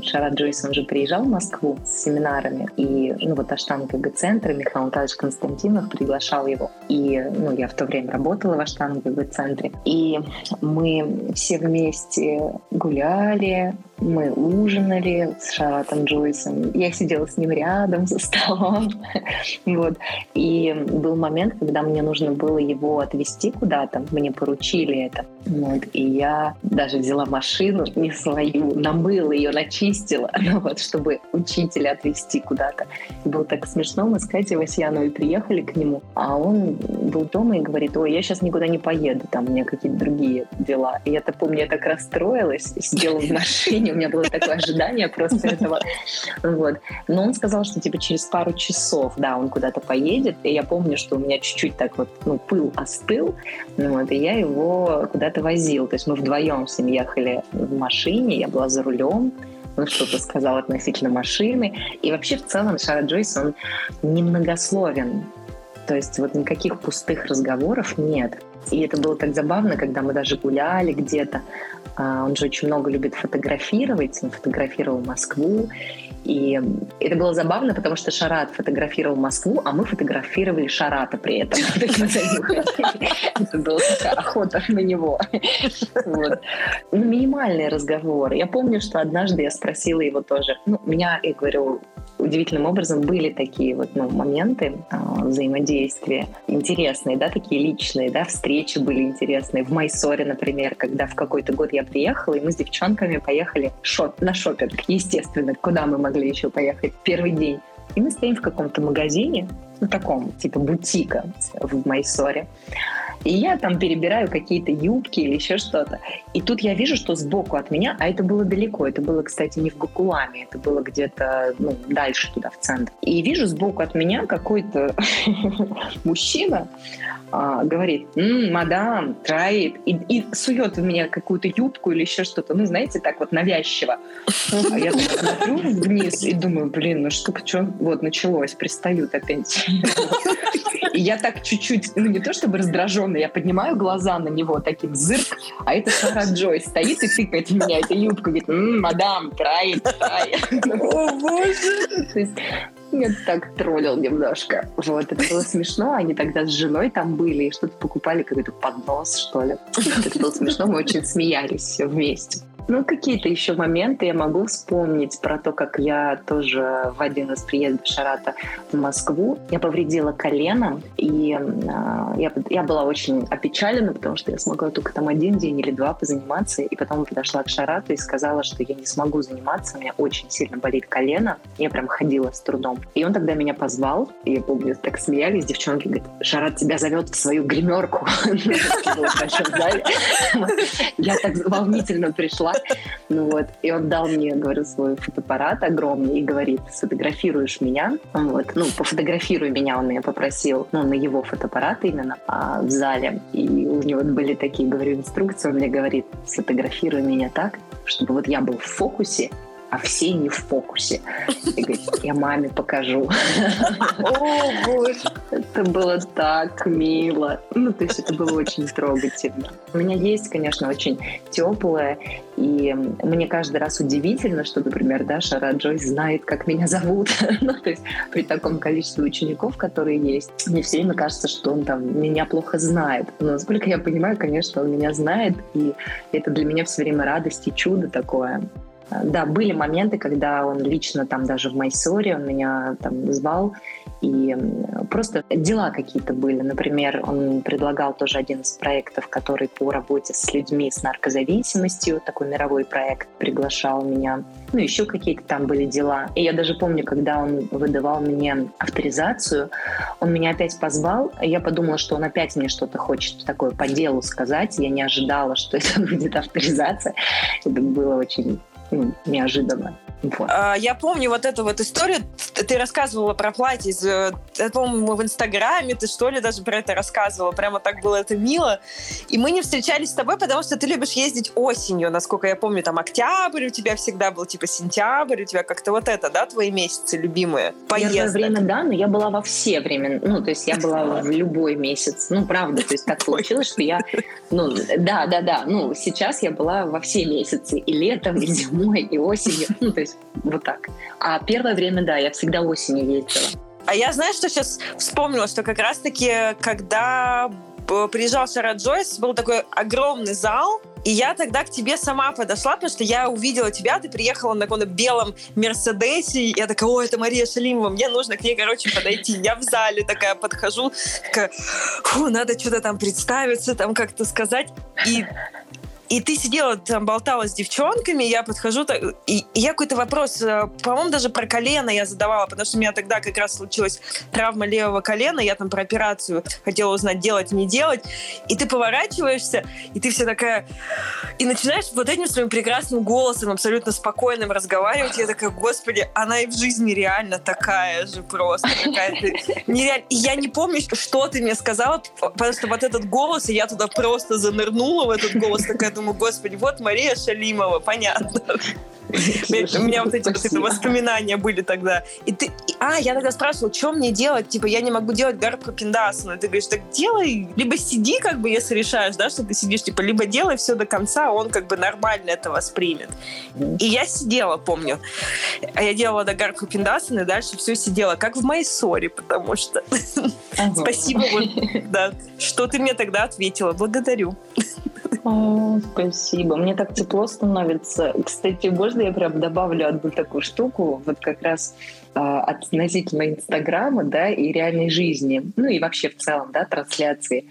Шарат Джойс, он же приезжал в Москву с семинарами. И вот Аштанга-йога-центр, Михаил Анатольевич Константинов приглашал его. И я в то время работала в Аштанга-йога-центре. И мы все вместе гуляли, мы ужинали с Шаратом Джойсом. Я сидела с ним рядом за столом. Вот. И был момент, когда мне нужно было его отвезти куда-то. Мне поручили это. Вот. И я даже взяла машину, не свою, намыла ее, начистила, чтобы учителя отвезти куда-то. И было так смешно. Мы с Катей Васьяновой приехали к нему, а он был дома и говорит: ой, я сейчас никуда не поеду, там у меня какие-то другие дела. И я-то помню, я так расстроилась, сидела в машине, у меня было такое ожидание просто этого. Вот. Но он сказал, что типа через пару часов, да, он куда-то поедет. И я помню, что у меня чуть-чуть так вот, пыл остыл, и я его куда-то возил. То есть мы вдвоем с ним ехали в машине, я была за рулем, он что-то сказал относительно машины. И вообще в целом Шарат Джойс, он немногословен. То есть вот никаких пустых разговоров нет. И это было так забавно, когда мы даже гуляли где-то. Он же очень много любит фотографировать. Он фотографировал Москву. И это было забавно, потому что Шарат фотографировал Москву, а мы фотографировали Шарата при этом. Это была такая охота на него. Минимальный разговор. Я помню, что однажды я спросила его тоже. Я говорю, удивительным образом были такие моменты взаимодействия интересные, да, такие личные, да, встречи были интересные. В Майсоре, например, когда в какой-то год я приехала, и мы с девчонками поехали на шопинг, естественно, куда мы могли еще поехать в первый день. И мы стоим в каком-то магазине, таком, типа бутика в Майсоре. И я там перебираю какие-то юбки или еще что-то. И тут я вижу, что сбоку от меня, а это было далеко, это было, кстати, не в Гукуламе, это было где-то дальше туда, в центр. И вижу сбоку от меня какой-то мужчина говорит: мадам, троит, и сует в меня какую-то юбку или еще что-то, знаете, так вот навязчиво. А я так смотрю вниз и думаю, блин, что вот началось, пристают опять. И я так чуть-чуть, не то чтобы раздраженная, я поднимаю глаза на него таким зырк, а это Шарат Джойс стоит и тыкает в меня этой юбкой, говорит: мадам, трай. О, боже! Я так троллил немножко. Вот, это было смешно. Они тогда с женой там были и что-то покупали, какой-то поднос, что ли. Это было смешно, мы очень смеялись все вместе. Какие-то еще моменты я могу вспомнить про то, как я тоже в один из приездов Шарата в Москву, я повредила колено, и я была очень опечалена, потому что я смогла только там один день или два позаниматься, и потом подошла к Шарату и сказала, что я не смогу заниматься, у меня очень сильно болит колено, я прям ходила с трудом. И он тогда меня позвал, и я помню, так смеялись, девчонки говорят: Шарат тебя зовет в свою гримерку. Я так волнительно пришла. И он дал мне, говорю, свой фотоаппарат огромный и говорит: сфотографируешь меня? Пофотографируй меня, он меня попросил, на его фотоаппарат именно, в зале. И у него были такие, говорю, инструкции, он мне говорит: сфотографируй меня так, чтобы я был в фокусе, а все не в фокусе. И говорит: я маме покажу. О, боже! Это было так мило. Ну, то есть это было очень трогательно. У меня есть, конечно, очень теплое, и мне каждый раз удивительно, что, например, да, Шарат Джойс знает, как меня зовут. Ну, то есть при таком количестве учеников, которые есть, мне все время кажется, что он там меня плохо знает. Но, насколько я понимаю, конечно, он меня знает, и это для меня все время радость и чудо такое. Да, были моменты, когда он лично там даже в Майсоре, он меня там звал, и просто дела какие-то были. Например, он предлагал тоже один из проектов, который по работе с людьми с наркозависимостью, такой мировой проект, приглашал меня. Ну, еще какие-то там были дела. И я даже помню, когда он выдавал мне авторизацию, он меня опять позвал, и я подумала, что он опять мне что-то хочет такое по делу сказать. Я не ожидала, что это будет авторизация. Это было очень... неожиданно. Вот. Я помню вот эту вот историю. Ты рассказывала про платье. Я, по-моему, в Инстаграме ты, что ли, даже про это рассказывала. Прямо так было это мило. И мы не встречались с тобой, потому что ты любишь ездить осенью. Насколько я помню, там октябрь у тебя всегда был, типа сентябрь. У тебя как-то вот это, да, твои месяцы любимые? Поездок. Первое время, да, но я была во все времена. Ну, то есть я была в любой месяц. Ну, правда, то есть так получилось, что я... Ну, да. Ну, сейчас я была во все месяцы. И летом, и зимой, и осенью. Ну, то есть вот так. А первое время, да, я всегда осенью ездила. А я, знаешь, что сейчас вспомнила, что как раз-таки, когда приезжал Шарат Джойс, был такой огромный зал, и я тогда к тебе сама подошла, потому что я увидела тебя, ты приехала на каком-то белом Мерседесе, и я такая: о, это Мария Шалимова, мне нужно к ней, короче, подойти. Я в зале такая подхожу, такая: фу, надо что-то там представиться, там как-то сказать. И ты сидела, там болтала с девчонками, я подхожу, и я какой-то вопрос, по-моему, даже про колено я задавала, потому что у меня тогда как раз случилась травма левого колена, я там про операцию хотела узнать, делать, не делать, и ты поворачиваешься, и ты вся такая, и начинаешь вот этим своим прекрасным голосом, абсолютно спокойным разговаривать, я такая: господи, она и в жизни реально такая же просто, какая-то нереальная. И я не помню, что ты мне сказала, потому что вот этот голос, и я туда просто занырнула, в этот голос, такая: думаю, господи, вот Мария Шалимова, понятно. У меня вот эти воспоминания были тогда. Я тогда спрашивала, что мне делать? Типа, я не могу делать гарбку пиндасану. Ты говоришь: так делай, либо сиди, как бы, если решаешь, да, что ты сидишь, типа, либо делай все до конца, он как бы нормально это воспримет. И я сидела, помню. А я делала до гарбку пиндасану, и дальше все сидела, как в Майсоре, потому что... Спасибо, что ты мне тогда ответила. Благодарю. О, спасибо. Мне так тепло становится. Кстати, можно я прям добавлю одну такую штуку? Вот как раз относительно Инстаграма, да, и реальной жизни. Ну и вообще в целом, да, трансляции.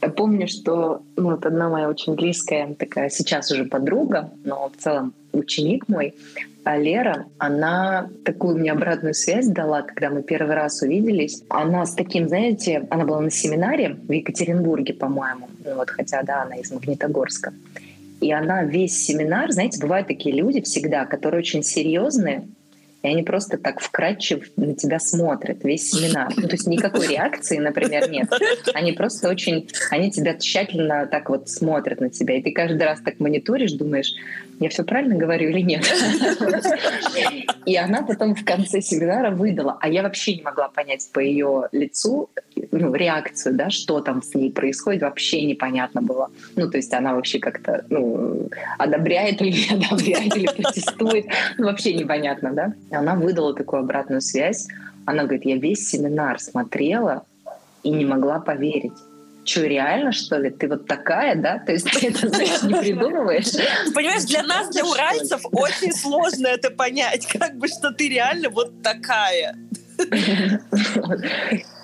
Я помню, что вот одна моя очень близкая такая сейчас уже подруга, но в целом ученик мой, Лера, она такую мне обратную связь дала, когда мы первый раз увиделись. Она с таким, знаете, она была на семинаре в Екатеринбурге, по-моему, ну, вот, хотя, да, она из Магнитогорска. И она весь семинар, знаете, бывают такие люди всегда, которые очень серьезные, и они просто так вкратчиво на тебя смотрят весь семинар. Ну, то есть никакой реакции, например, нет. Они просто очень... Они тебя тщательно так вот смотрят на тебя. И ты каждый раз так мониторишь, думаешь: я все правильно говорю или нет? И она потом в конце семинара выдала. А я вообще не могла понять по ее лицу, ну, реакцию, да, что там с ней происходит, вообще непонятно было. Ну, то есть она вообще как-то, ну, одобряет или не одобряет, или протестует. Ну, вообще непонятно, да? Она выдала такую обратную связь. Она говорит: я весь семинар смотрела и не могла поверить. Что, реально, что ли? Ты вот такая, да? То есть ты это, знаешь, не придумываешь. Понимаешь, для нас, для уральцев, очень сложно это понять, как бы, что ты реально вот такая.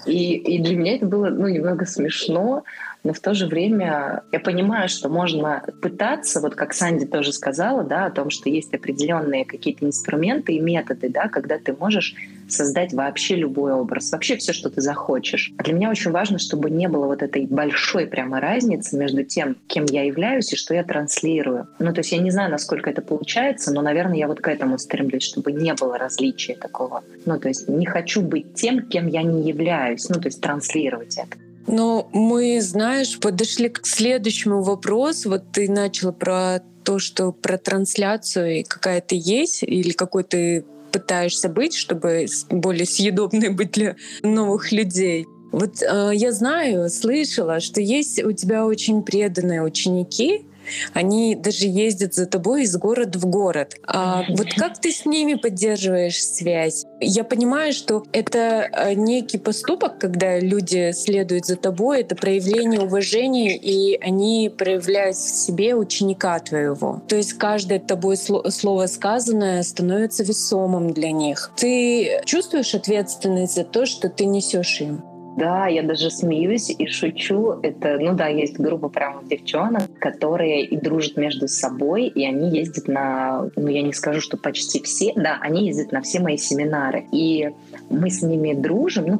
И для меня это было, ну, немного смешно, но в то же время я понимаю, что можно пытаться, вот как Санди тоже сказала, да, о том, что есть определенные какие-то инструменты и методы, да, когда ты можешь создать вообще любой образ, вообще все, что ты захочешь. А для меня очень важно, чтобы не было вот этой большой прямо разницы между тем, кем я являюсь и что я транслирую. Ну, то есть я не знаю, насколько это получается, но, наверное, я вот к этому стремлюсь, чтобы не было различия такого. Ну, то есть не хочу быть тем, кем я не являюсь, ну, то есть транслировать это. Но мы, знаешь, подошли к следующему вопросу. Вот ты начала про то, что про трансляцию, и какая ты есть, или какой ты пытаешься быть, чтобы более съедобной быть для новых людей. Вот я знаю, слышала, что есть у тебя очень преданные ученики, они даже ездят за тобой из города в город. А вот как ты с ними поддерживаешь связь? Я понимаю, что это некий поступок, когда люди следуют за тобой, это проявление уважения, и они проявляют в себе ученика твоего. То есть каждое тобой слово сказанное становится весомым для них. Ты чувствуешь ответственность за то, что ты несешь им? Да, я даже смеюсь и шучу. Это, есть группа прямо девчонок, которые и дружат между собой, и они ездят на, я не скажу, что почти все, да, они ездят на все мои семинары. И мы с ними дружим,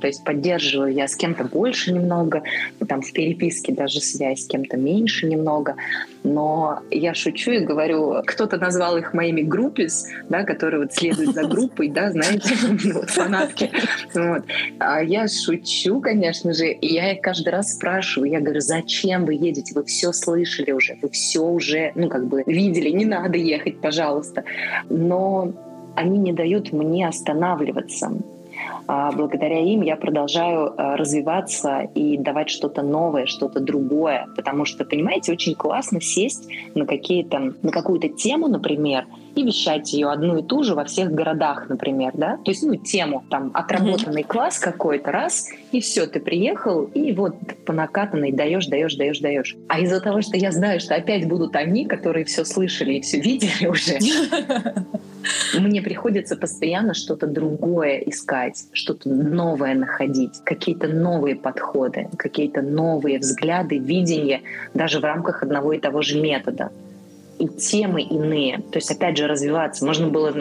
то есть поддерживаю я с кем-то больше немного, там в переписке даже связь, с кем-то меньше немного. Но я шучу и говорю, кто-то назвал их моими группис, да, которые вот следуют за группой, да, знаете, фанатки. А я шучу, конечно же, и я их каждый раз спрашиваю, я говорю, зачем вы едете, вы все слышали уже, вы все уже, видели, не надо ехать, пожалуйста. Но они не дают мне останавливаться. Благодаря им я продолжаю развиваться и давать что-то новое, что-то другое, потому что, понимаете, очень классно сесть на какую-то тему, например, и вещать ее одну и ту же во всех городах, например, да, то есть, тему, там, отработанный класс какой-то раз, и все, ты приехал, и вот по накатанной даешь. А из-за того, что я знаю, что опять будут они, которые все слышали и все видели уже, мне приходится постоянно что-то другое искать, что-то новое находить, какие-то новые подходы, какие-то новые взгляды, видения, даже в рамках одного и того же метода. И темы иные. То есть, опять же, развиваться. Можно было,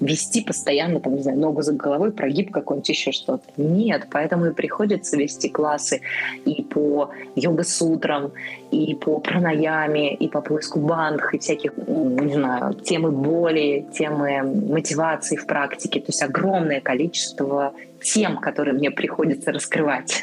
вести постоянно, ногу за головой, прогиб какой-нибудь, еще что-то. Нет, поэтому и приходится вести классы и по йога-сутрам, и по пранаяме, и по поиску бандх, и всяких, темы боли, темы мотивации в практике. То есть огромное количество тем, которые мне приходится раскрывать.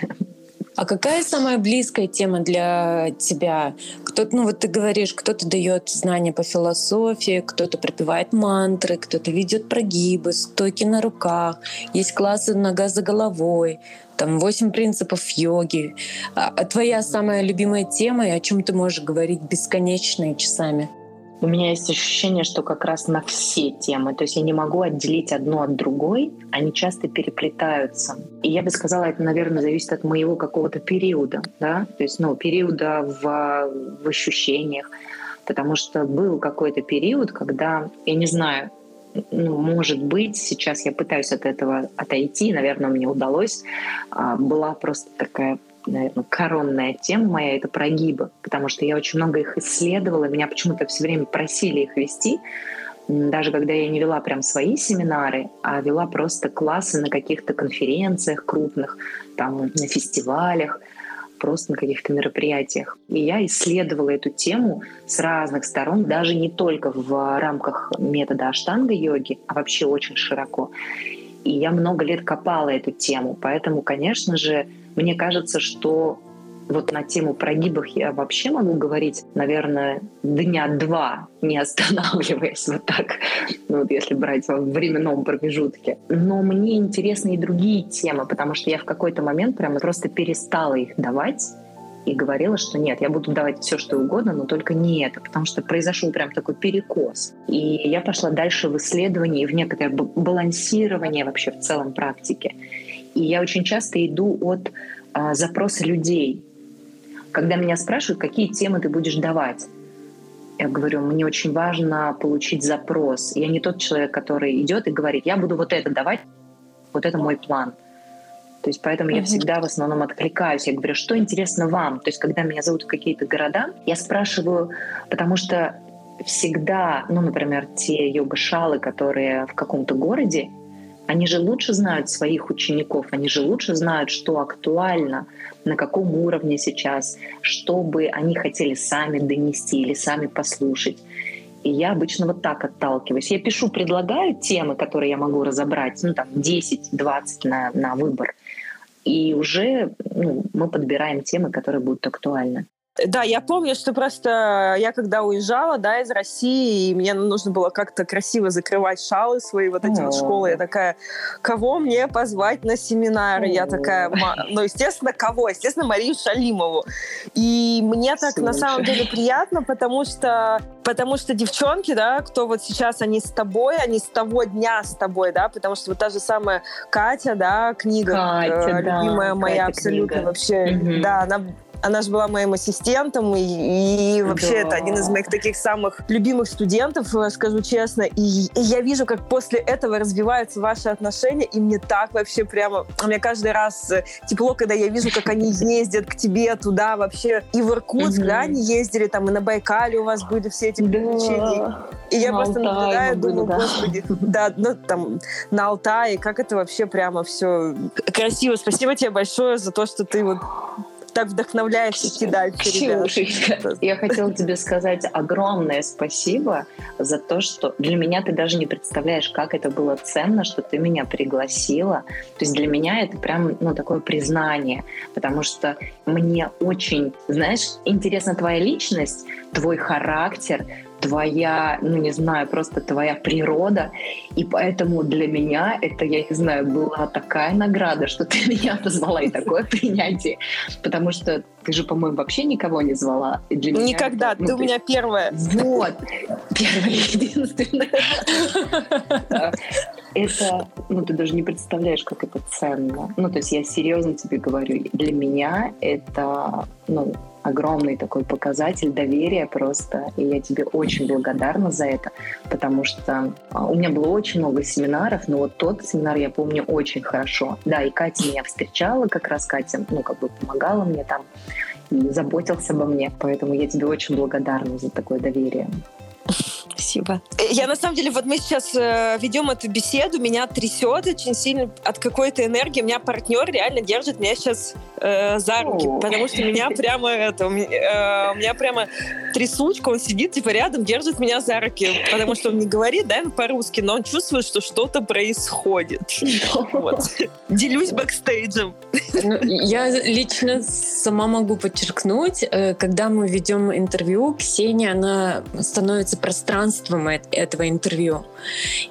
А какая самая близкая тема для тебя? Кто-то, ты говоришь, кто-то дает знания по философии, кто-то пропевает мантры, кто-то ведет прогибы, стойки на руках, есть классы «Нога за головой», там 8 принципов йоги. А твоя самая любимая тема, и о чем ты можешь говорить бесконечными часами? У меня есть ощущение, что как раз на все темы. То есть я не могу отделить одну от другой. Они часто переплетаются. И я бы сказала, это, наверное, зависит от моего какого-то периода. Да? То есть периода в ощущениях. Потому что был какой-то период, когда, я не знаю, может быть, сейчас я пытаюсь от этого отойти. Наверное, мне удалось. Была просто такая... наверное, коронная тема моя — это прогибы, потому что я очень много их исследовала, меня почему-то все время просили их вести, даже когда я не вела прям свои семинары, а вела просто классы на каких-то конференциях крупных, там, на фестивалях, просто на каких-то мероприятиях. И я исследовала эту тему с разных сторон, даже не только в рамках метода аштанга-йоги, а вообще очень широко. И я много лет копала эту тему, поэтому, конечно же, мне кажется, что вот на тему прогибов я вообще могу говорить, наверное, дня два, не останавливаясь вот так, если брать во временном промежутке. Но мне интересны и другие темы, потому что я в какой-то момент прямо просто перестала их давать и говорила, что нет, я буду давать все, что угодно, но только не это, потому что произошел прям такой перекос. И я пошла дальше в исследовании и в некоторое балансирование вообще в целом практики. И я очень часто иду от запроса людей. Когда меня спрашивают, какие темы ты будешь давать, я говорю, мне очень важно получить запрос. Я не тот человек, который идет и говорит, я буду вот это давать, вот это мой план. То есть поэтому я всегда в основном откликаюсь. Я говорю, что интересно вам? То есть когда меня зовут в какие-то города, я спрашиваю, потому что всегда, например, те йога-шалы, которые в каком-то городе, они же лучше знают своих учеников, они же лучше знают, что актуально, на каком уровне сейчас, что бы они хотели сами донести или сами послушать. И я обычно вот так отталкиваюсь. Я пишу, предлагаю темы, которые я могу разобрать, 10-20 на выбор. И уже мы подбираем темы, которые будут актуальны. Да, я помню, что просто я когда уезжала, да, из России, и мне нужно было как-то красиво закрывать шалы свои, вот эти вот школы. Я такая, кого мне позвать на семинар? Я такая, ну, естественно, кого? Естественно, Марию Шалимову. И мне так на самом деле приятно, потому что девчонки, да, кто вот сейчас, они с тобой, они с того дня с тобой, да, потому что вот та же самая Катя, да, книга, Катя, любимая моя, Катя абсолютно книга. Вообще, да, она же была моим ассистентом, и вообще это один из моих таких самых любимых студентов, скажу честно. И я вижу, как после этого развиваются ваши отношения, и мне так вообще прямо... Мне каждый раз тепло, когда я вижу, как они ездят к тебе туда вообще. И в Иркутск, да, они ездили, там, и на Байкале у вас были все эти приключения. И я просто наблюдаю, думаю, господи, да, ну, там, на Алтае, как это вообще прямо все красиво. Спасибо тебе большое за то, что ты вот... так вдохновляешь идти дальше, ребята. Я хотела тебе сказать огромное спасибо за то, что для меня ты даже не представляешь, как это было ценно, что ты меня пригласила. То есть для меня это прям, ну, такое признание, потому что мне очень, знаешь, интересна твоя личность, твой характер, твоя, ну, не знаю, просто твоя природа. И поэтому для меня это, я не знаю, была такая награда, что ты меня позвала, и такое принятие. Потому что ты же, по-моему, вообще никого не звала. Никогда. Это, ну, ты у меня первая. Вот. Первая, единственная. Это, ну, ты даже не представляешь, как это ценно. Ну, то есть я серьезно тебе говорю, для меня это, ну, огромный такой показатель доверия просто. И я тебе очень благодарна за это, потому что у меня было очень много семинаров, но вот тот семинар я помню очень хорошо. Да, и Катя меня встречала, как раз Катя, ну, как бы помогала мне там и заботился обо мне. Поэтому я тебе очень благодарна за такое доверие. Спасибо. Я, на самом деле, вот мы сейчас ведем эту беседу, меня трясет очень сильно от какой-то энергии. У меня партнер реально держит меня сейчас за руки, потому что меня прямо это, у меня прямо трясучка, он сидит типа рядом, держит меня за руки, потому что он не говорит, да, по-русски, но он чувствует, что что-то происходит. Делюсь бэкстейджем. Я лично сама могу подчеркнуть, когда мы ведем интервью, Ксения, она становится пространством этого интервью.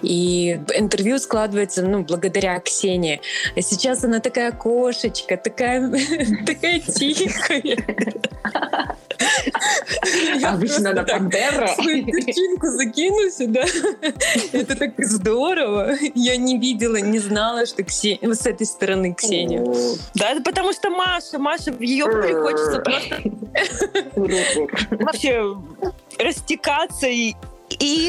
И интервью складывается, ну, благодаря Ксении. А сейчас она такая кошечка, такая тихая. Обычно она пантера. Свою перчинку закину сюда. Это так здорово. Я не видела, не знала, что с этой стороны Ксения. Да, это потому что Маша, ее хочется просто вообще растекаться и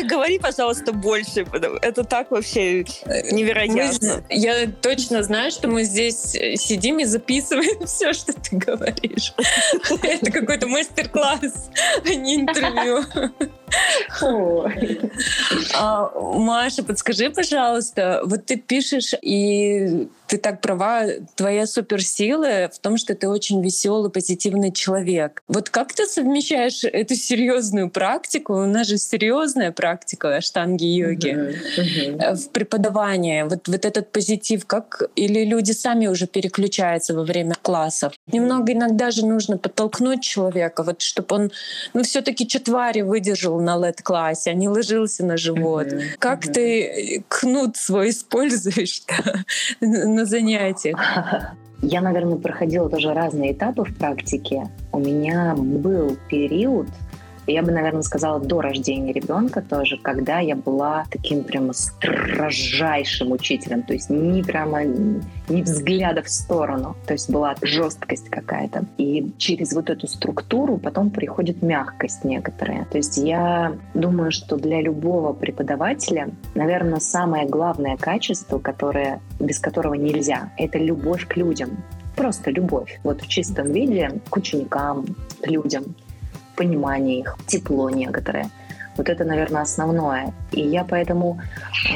говори, пожалуйста, больше. Это так вообще невероятно. Я точно знаю, что мы здесь сидим и записываем все, что ты говоришь. Это какой-то мастер-класс, а не интервью. Маша, подскажи, пожалуйста, вот ты пишешь, и ты так права, твоя суперсила в том, что ты очень веселый, позитивный человек. Вот как ты совмещаешь эту серьезную практику, у нас же серьезная практика аштанги-йоги, в преподавании, вот этот позитив, как или люди сами уже переключаются во время классов? Немного иногда же нужно подтолкнуть человека, вот чтобы он, ну, все-таки четвари выдержал на лед-классе, а не ложился на живот. Как ты кнут свой используешь на занятиях? Я, наверное, проходила тоже разные этапы в практике. У меня был период, я бы, наверное, сказала, до рождения ребенка тоже, когда я была таким прямо строжайшим учителем, то есть не прямо ни взгляда в сторону, то есть была жесткость какая-то. И через вот эту структуру потом приходит мягкость некоторая. То есть я думаю, что для любого преподавателя, наверное, самое главное качество, без которого нельзя, это любовь к людям. Просто любовь. Вот в чистом виде к ученикам, к людям. Понимание их, тепло некоторое. Вот это, наверное, основное. И я поэтому,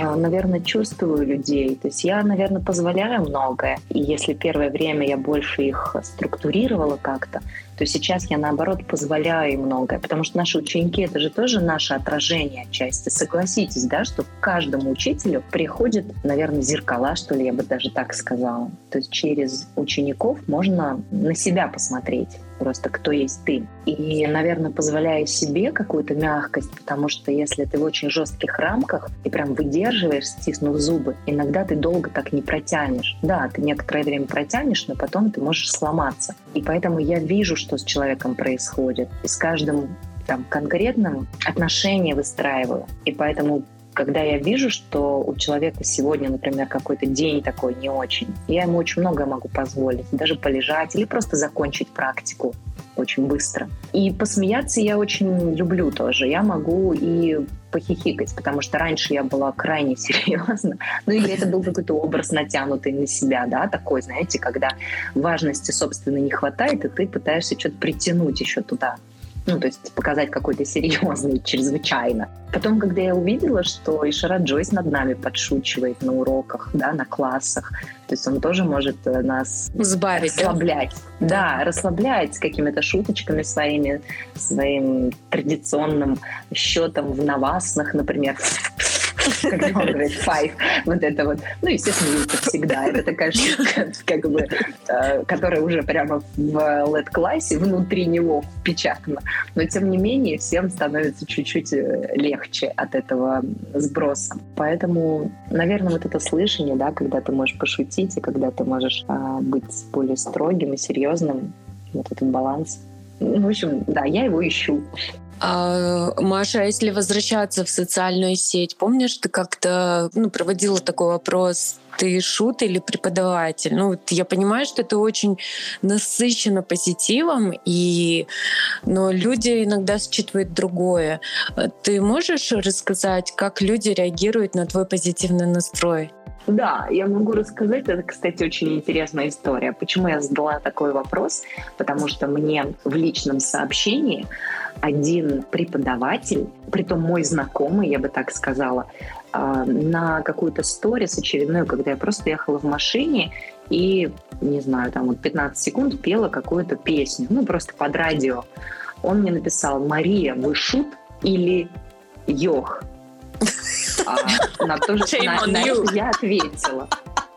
наверное, чувствую людей. То есть я, наверное, позволяю многое. И если первое время я больше их структурировала как-то, то сейчас я, наоборот, позволяю им многое, потому что наши ученики — это же тоже наше отражение отчасти. Согласитесь, да, что к каждому учителю приходит, наверное, зеркала, что ли, я бы даже так сказала. То есть через учеников можно на себя посмотреть, просто кто есть ты. И, наверное, позволяю себе какую-то мягкость, потому что если ты в очень жестких рамках и прям выдерживаешь, стиснув зубы, иногда ты долго так не протянешь. Да, ты некоторое время протянешь, но потом ты можешь сломаться. И поэтому я вижу, что с человеком происходит. И с каждым там конкретным отношения выстраиваю. И поэтому, когда я вижу, что у человека сегодня, например, какой-то день такой не очень, я ему очень многое могу позволить. Даже полежать или просто закончить практику очень быстро. И посмеяться я очень люблю тоже. Я могу и похихикать, потому что раньше я была крайне серьезна. Ну или это был какой-то образ натянутый на себя, да, такой, знаете, когда важности, собственно, не хватает, и ты пытаешься что-то притянуть еще туда. Ну, то есть показать какой-то серьезный, чрезвычайно. Потом, когда я увидела, что и Шарат Джойс над нами подшучивает на уроках, да, на классах, то есть он тоже может нас расслаблять. Да, расслаблять какими-то шуточками своими, своим традиционным счетом в навасных, например. Когда он говорит «five», вот это вот. Ну, естественно, это всегда. Это такая штука, как бы, которая уже прямо в LED-классе внутри него впечатана. Но, тем не менее, всем становится чуть-чуть легче от этого сброса. Поэтому, наверное, вот это слышание, да, когда ты можешь пошутить и когда ты можешь быть более строгим и серьезным, вот этот баланс. Ну, в общем, да, я его ищу. Маша, если возвращаться в социальную сеть, помнишь, ты как-то проводила такой вопрос? Ты шут или преподаватель? Ну, вот я понимаю, что ты очень насыщена позитивом, но люди иногда считывают другое. Ты можешь рассказать, как люди реагируют на твой позитивный настрой? Да, я могу рассказать. Это, кстати, очень интересная история. Почему я задала такой вопрос? Потому что мне в личном сообщении один преподаватель, притом мой знакомый, я бы так сказала, на какую-то сторис очередную, когда я просто ехала в машине и, не знаю, там вот 15 секунд пела какую-то песню, просто под радио. Он мне написал: «Мария, вы шут или йог?» На то, что я ответила.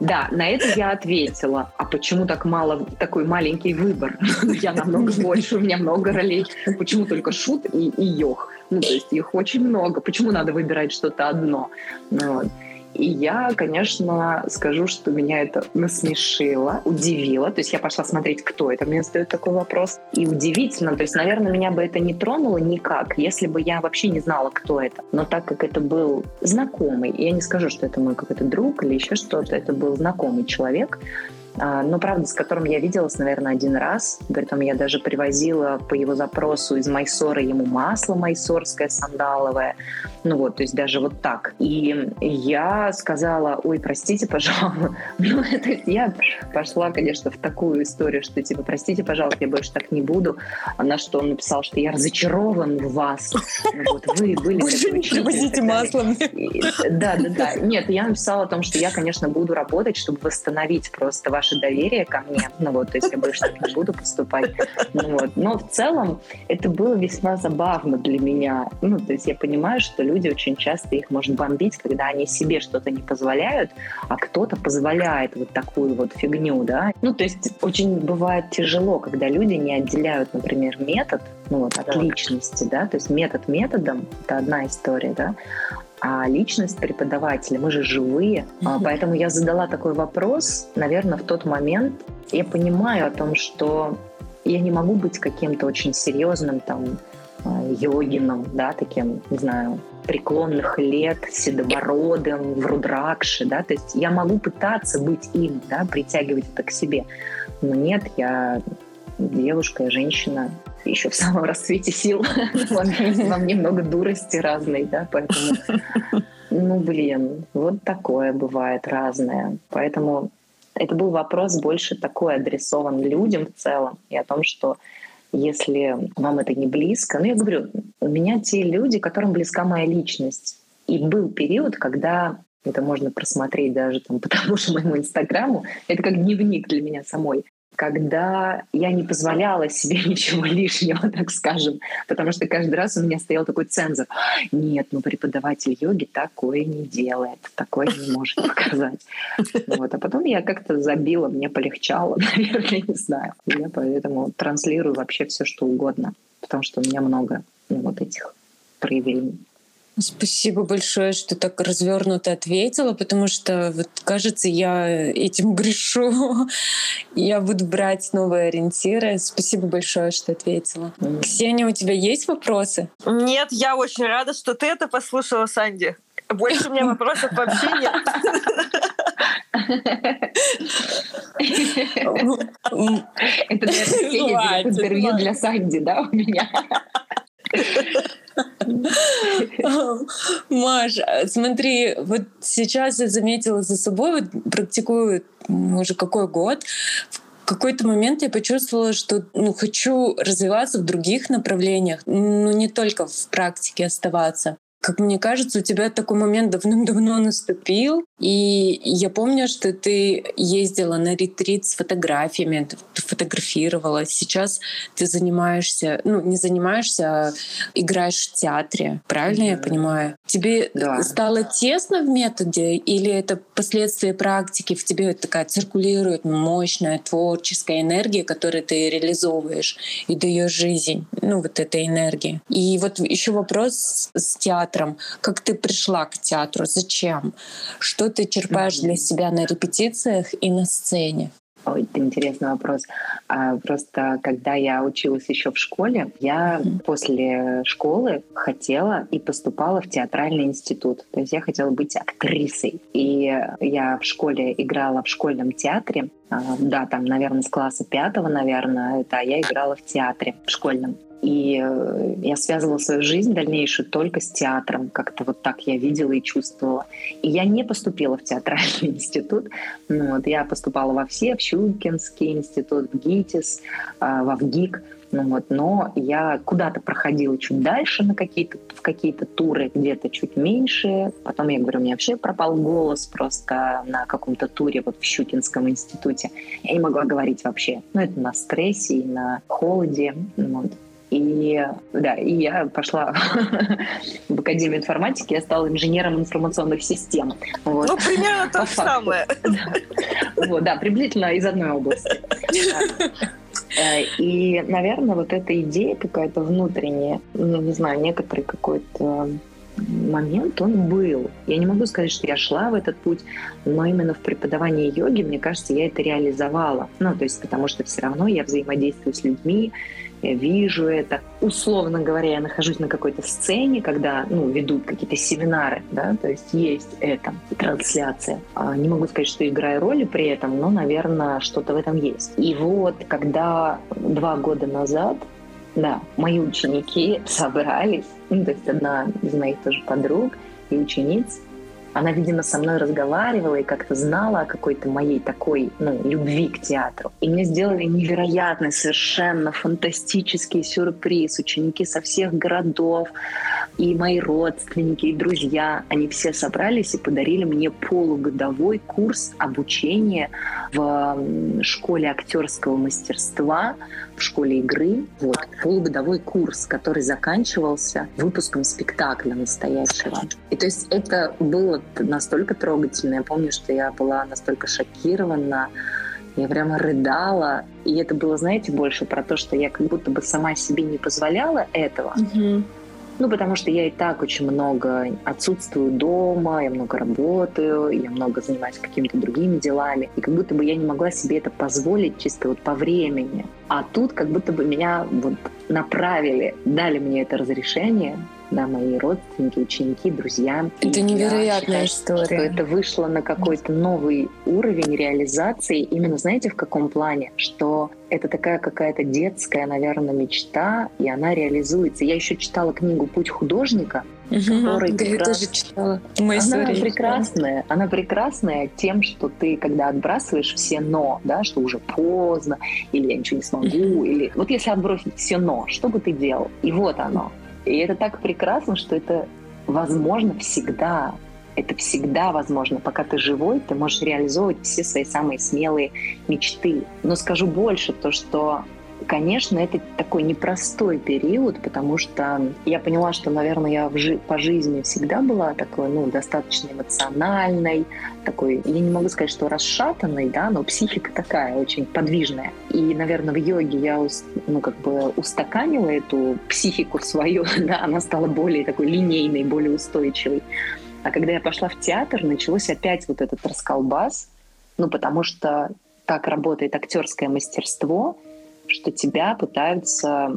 Да, на это я ответила. А почему так мало, такой маленький выбор? Я намного больше, у меня много ролей. Почему только шут и йог? То есть их очень много. Почему надо выбирать что-то одно? Вот. И я, конечно, скажу, что меня это насмешило, удивило. То есть я пошла смотреть, кто это мне задает такой вопрос. И удивительно, то есть, наверное, меня бы это не тронуло никак, если бы я вообще не знала, кто это. Но так как это был знакомый, я не скажу, что это мой какой-то друг или еще что-то, это был знакомый человек, но, правда, с которым я виделась, наверное, один раз. Притом я даже привозила по его запросу из Майсора ему масло майсорское, сандаловое. То есть даже вот так. И я сказала: «Ой, простите, пожалуйста». Я пошла, конечно, в такую историю, что типа: «Простите, пожалуйста, я больше так не буду». На что он написал, что я разочарован в вас. Вы были... Больше не привозите масло. Да. Нет, я написала о том, что я, конечно, буду работать, чтобы восстановить просто ваш ваше доверие ко мне, то есть я больше так не буду поступать. Но в целом это было весьма забавно для меня. То есть я понимаю, что люди очень часто, их может бомбить, когда они себе что-то не позволяют, а кто-то позволяет вот такую вот фигню, да. То есть очень бывает тяжело, когда люди не отделяют, например, метод от личности, да, то есть метод методом — это одна история, да, а личность преподавателя, мы же живые. Поэтому я задала такой вопрос, наверное, в тот момент. Я понимаю о том, что я не могу быть каким-то очень серьезным там йогином, да, таким, не знаю, преклонных лет, седобородым, в рудракше, да, то есть я могу пытаться быть им, да, притягивать это к себе. Но нет, я девушка, я женщина, еще в самом расцвете сил. Во мне много дурости разной, да, поэтому... вот такое бывает разное. Поэтому это был вопрос больше такой адресован людям в целом и о том, что если вам это не близко... я говорю, у меня те люди, которым близка моя личность. И был период, когда... Это можно просмотреть даже там по тому же моему Инстаграму. Это как дневник для меня самой. когда я не позволяла себе ничего лишнего, так скажем, потому что каждый раз у меня стоял такой цензор. Нет, ну преподаватель йоги такое не делает, такое не может показать. Вот. А потом я как-то забила, мне полегчало, наверное, не знаю. Я поэтому транслирую вообще все, что угодно, потому что у меня много вот этих проявлений. Спасибо большое, что так развернуто ответила, потому что, вот, кажется, я этим грешу. Я буду брать новые ориентиры. Спасибо большое, что ответила. Ксения, у тебя есть вопросы? Нет, я очень рада, что ты это послушала, Санди. Больше у меня вопросов вообще нет. Это интервью для Санди, да, у меня? Маш, смотри, вот сейчас я заметила за собой, вот практикую уже какой год, в какой-то момент я почувствовала, что хочу развиваться в других направлениях, не только в практике оставаться. Как мне кажется, у тебя такой момент давным-давно наступил. И я помню, что ты ездила на ретрит с фотографиями, ты фотографировала. Сейчас ты занимаешься, не занимаешься, а играешь в театре. Правильно я понимаю? Тебе стало тесно в методе? Или это последствия практики? В тебе такая циркулирует мощная творческая энергия, которую ты реализовываешь и даешь жизнь, вот этой энергии. И вот еще вопрос с театром. Как ты пришла к театру? Зачем? Что ты черпаешь для себя на репетициях и на сцене? Ой, это интересный вопрос. Просто когда я училась еще в школе, я после школы хотела и поступала в театральный институт. То есть я хотела быть актрисой. И я в школе играла в школьном театре. Да, там, наверное, с класса 5, наверное, это я играла в театре в школьном. И я связывала свою жизнь дальнейшую только с театром. Как-то вот так я видела и чувствовала. И я не поступила в театральный институт. Я поступала в Щукинский институт, в ГИТИС, во ВГИК. Но я куда-то проходила чуть дальше, в какие-то туры, где-то чуть меньше. Потом, я говорю, у меня вообще пропал голос просто на каком-то туре в Щукинском институте. Я не могла говорить вообще. Это на стрессе и на холоде. И я пошла в Академию информатики, я стала инженером информационных систем. Примерно то же самое. Да, приблизительно из одной области. И, наверное, вот эта идея какая-то внутренняя, не знаю, некоторый какой-то момент он был. Я не могу сказать, что я шла в этот путь, но именно в преподавании йоги, мне кажется, я это реализовала. Потому что все равно я взаимодействую с людьми, я вижу это. Условно говоря, я нахожусь на какой-то сцене, когда ведут какие-то семинары, да, то есть это трансляция. Не могу сказать, что играю роли при этом, но, наверное, что-то в этом есть. И вот, когда 2 года назад мои ученики собрались, то есть одна из моих тоже подруг и учениц, она, видимо, со мной разговаривала и как-то знала о какой-то моей такой, любви к театру. И мне сделали невероятный, совершенно фантастический сюрприз. Ученики со всех городов, и мои родственники, и друзья, они все собрались и подарили мне полугодовой курс обучения в школе актерского мастерства, в школе игры. Полугодовой курс, который заканчивался выпуском спектакля настоящего. И то есть это было настолько трогательно. Я помню, что я была настолько шокирована, я прямо рыдала. И это было, знаете, больше про то, что я как будто бы сама себе не позволяла этого. Mm-hmm. Потому что я и так очень много отсутствую дома, я много работаю, я много занимаюсь какими-то другими делами. И как будто бы я не могла себе это позволить чисто по времени. А тут как будто бы меня направили, дали мне это разрешение, мои родственники, ученики, друзья. Это невероятная история. Что это вышло на какой-то новый уровень реализации. Именно, знаете, в каком плане? Что это такая какая-то детская, наверное, мечта, и она реализуется. Я еще читала книгу «Путь художника», которая прекрасная. Она прекрасная тем, что ты, когда отбрасываешь все «но», что уже поздно, или я ничего не смогу, или... Вот если отбросить все «но», что бы ты делал? И вот оно. И это так прекрасно, что это возможно всегда. Это всегда возможно. Пока ты живой, ты можешь реализовывать все свои самые смелые мечты. Но скажу больше, то что, конечно, это такой непростой период, потому что я поняла, что, наверное, я по жизни всегда была такой, достаточно эмоциональной, такой, я не могу сказать, что расшатанной, но психика такая очень подвижная. И, наверное, в йоге я, устаканила эту психику свою, она стала более такой линейной, более устойчивой. А когда я пошла в театр, началось опять вот этот расколбас, потому что так работает актерское мастерство, что тебя пытаются,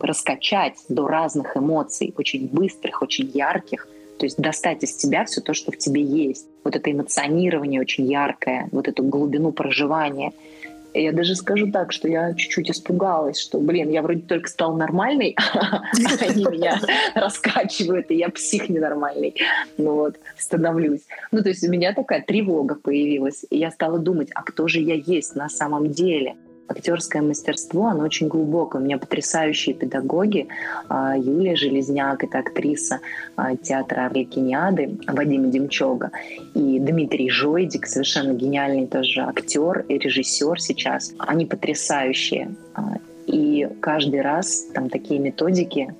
раскачать до разных эмоций, очень быстрых, очень ярких, то есть достать из тебя все то, что в тебе есть. Вот это эмоционирование очень яркое, вот эту глубину проживания. И я даже скажу так, что я чуть-чуть испугалась, что, я вроде только стала нормальной, а они меня раскачивают, и я псих ненормальный. Становлюсь. То есть у меня такая тревога появилась, и я стала думать, а кто же я есть на самом деле? Актерское мастерство, оно очень глубокое. У меня потрясающие педагоги. Юлия Железняк, это актриса театра Арлекиниады, Вадима Демчога. И Дмитрий Жойдик, совершенно гениальный тоже актер и режиссер сейчас. Они потрясающие. И каждый раз там такие методики,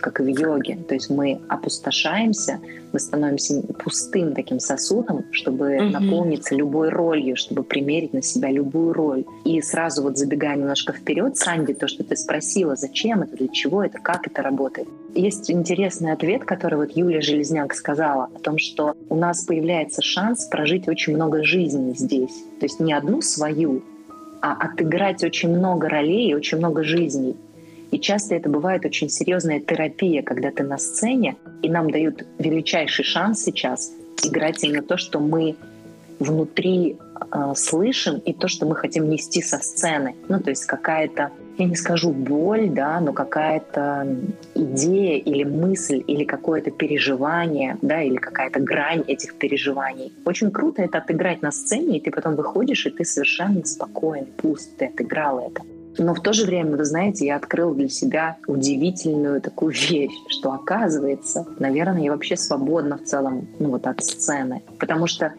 как и в йоге. То есть мы опустошаемся, мы становимся пустым таким сосудом, чтобы наполниться любой ролью, чтобы примерить на себя любую роль. И сразу забегая немножко вперед, Санди, то, что ты спросила, зачем это, для чего это, как это работает. Есть интересный ответ, который Юлия Железняк сказала, о том, что у нас появляется шанс прожить очень много жизней здесь. То есть не одну свою, а отыграть очень много ролей и очень много жизней. И часто это бывает очень серьезная терапия, когда ты на сцене, и нам дают величайший шанс сейчас играть именно то, что мы внутри слышим, и то, что мы хотим нести со сцены. То есть какая-то, я не скажу боль, но какая-то идея или мысль, или какое-то переживание, или какая-то грань этих переживаний. Очень круто это отыграть на сцене, и ты потом выходишь, и ты совершенно спокоен, пуст, ты отыграл это. Но в то же время, вы знаете, я открыла для себя удивительную такую вещь, что, оказывается, наверное, я вообще свободна в целом от сцены. Потому что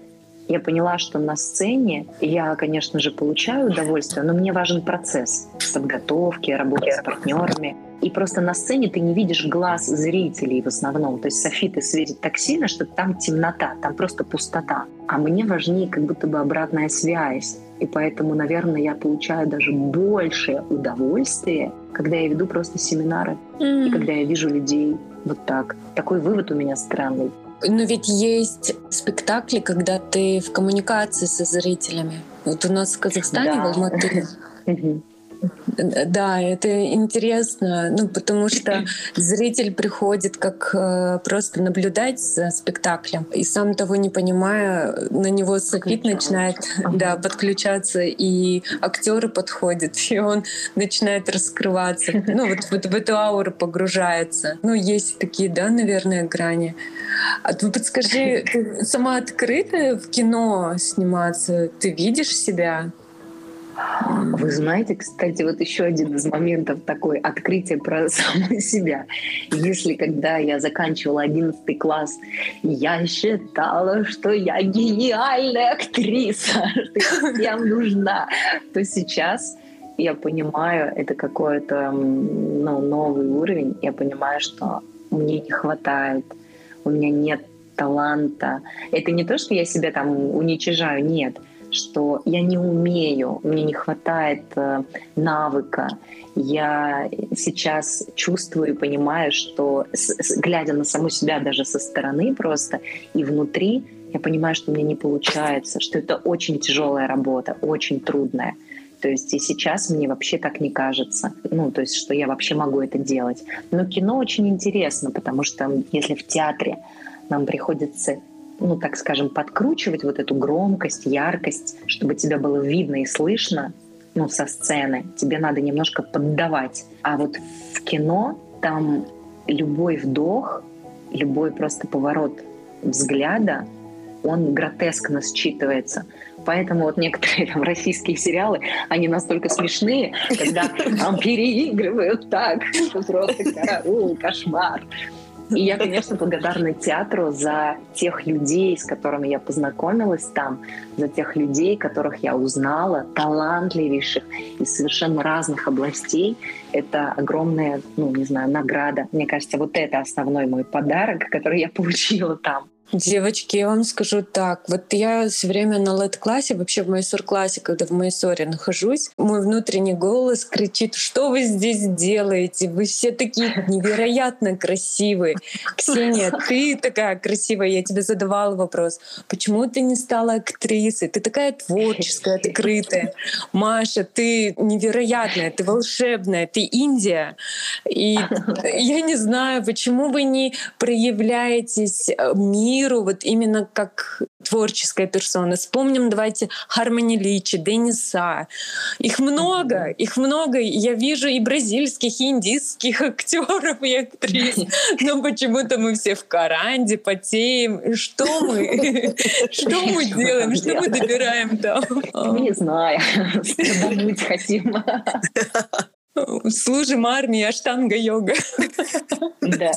я поняла, что на сцене я, конечно же, получаю удовольствие, но мне важен процесс подготовки, работы с партнерами. И просто на сцене ты не видишь глаз зрителей в основном. То есть софиты светят так сильно, что там темнота, там просто пустота. А мне важнее как будто бы обратная связь. И поэтому, наверное, я получаю даже большее удовольствие, когда я веду просто семинары и когда я вижу людей вот так. Такой вывод у меня странный. Но ведь есть спектакли, когда ты в коммуникации со зрителями. Вот у нас в Казахстане, в Алматы. Да, это интересно, потому что зритель приходит как просто наблюдать за спектаклем, и сам того не понимая, на него софит начинает подключаться, и актеры подходят, и он начинает раскрываться, в эту ауру погружается. Есть такие, наверное, грани. А ты подскажи, ты сама открыта в кино сниматься? Ты видишь себя? Вы знаете, кстати, еще один из моментов такой открытия про саму себя. Если когда я заканчивала 11 класс, я считала, что я гениальная актриса, что я всем нужна, то сейчас я понимаю, это какой-то новый уровень. Я понимаю, что мне не хватает, у меня нет таланта. Это не то, что я себя там уничижаю, нет. Что я не умею, мне не хватает навыка. Я сейчас чувствую и понимаю, что, глядя на саму себя даже со стороны просто и внутри, я понимаю, что у меня не получается, что это очень тяжелая работа, очень трудная. То есть и сейчас мне вообще так не кажется, то есть что я вообще могу это делать. Но кино очень интересно, потому что если в театре нам приходится... так скажем, подкручивать вот эту громкость, яркость, чтобы тебя было видно и слышно, со сцены. Тебе надо немножко поддавать. А вот в кино там любой вдох, любой просто поворот взгляда, он гротескно считывается. Поэтому некоторые российские сериалы, они настолько смешные, когда там переигрывают так, что просто кошмар. И я, конечно, благодарна театру за тех людей, с которыми я познакомилась там, за тех людей, которых я узнала, талантливейших из совершенно разных областей. Это огромная, награда. Мне кажется, вот это основной мой подарок, который я получила там. Девочки, я вам скажу так. Вот я все время на лэт-классе, вообще в Майсор-классе, когда в Майсоре нахожусь, мой внутренний голос кричит: «Что вы здесь делаете? Вы все такие невероятно красивые. Ксения, ты такая красивая». Я тебе задавала вопрос: «Почему ты не стала актрисой? Ты такая творческая, открытая. Маша, ты невероятная, ты волшебная, ты Индия». И я не знаю, почему вы не проявляетесь миром, вот именно как творческая персона. Вспомним, давайте, Хармони Личи, Дениса. Их много. Я вижу и бразильских, и индийских актеров, и актрис. Но почему-то мы все в каранде, потеем. Что мы делаем? Что мы добираем там? Не знаю. Страдать хотим. Служим армии, аштанга-йога. Да.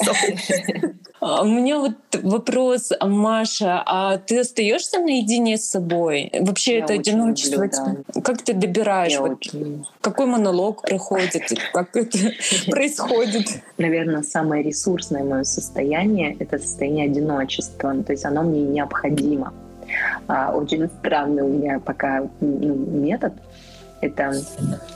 У меня вот вопрос, Маша, а ты остаешься наедине с собой? Вообще я это одиночество? Люблю, да. Как ты добираешь? Какой монолог проходит? Как это происходит? Наверное, самое ресурсное мое состояние — это состояние одиночества. То есть оно мне необходимо. Очень странный у меня пока метод. Это,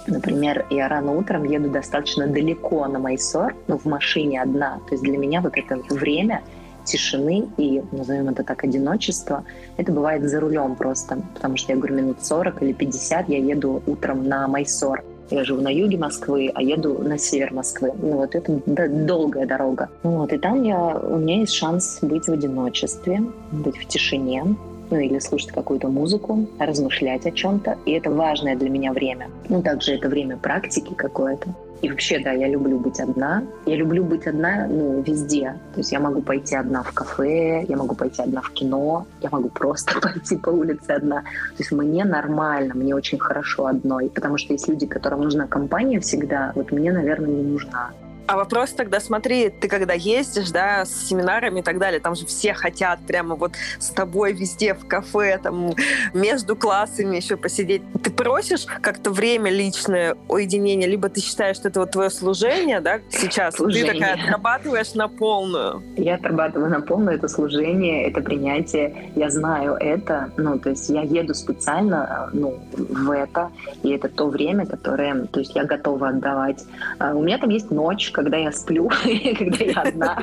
например, я рано утром еду достаточно далеко на Майсор, но в машине одна. То есть для меня вот это время тишины и, назовем это так, одиночество, это бывает за рулем просто. Потому что я говорю, минут 40 или 50 я еду утром на Майсор. Я живу на юге Москвы, а еду на север Москвы. Это долгая дорога. И там у меня есть шанс быть в одиночестве, быть в тишине. Или слушать какую-то музыку, размышлять о чем-то. И это важное для меня время. Также это время практики какое-то. И вообще, да, я люблю быть одна. Я люблю быть одна, везде. То есть я могу пойти одна в кафе, я могу пойти одна в кино, я могу просто пойти по улице одна. То есть мне нормально, мне очень хорошо одной. Потому что есть люди, которым нужна компания всегда. Вот мне, наверное, не нужна. А вопрос тогда, смотри, ты когда ездишь, да, с семинарами и так далее, там же все хотят прямо вот с тобой везде, в кафе, там, между классами еще посидеть. Ты просишь как-то время личное, уединение, либо ты считаешь, что это вот твое служение, да, сейчас? Служение. Ты такая отрабатываешь на полную. Я отрабатываю на полную, это служение, это принятие, я знаю это, то есть я еду специально, в это, и это то время, которое, то есть я готова отдавать. У меня там есть ночь, когда я сплю, когда я одна.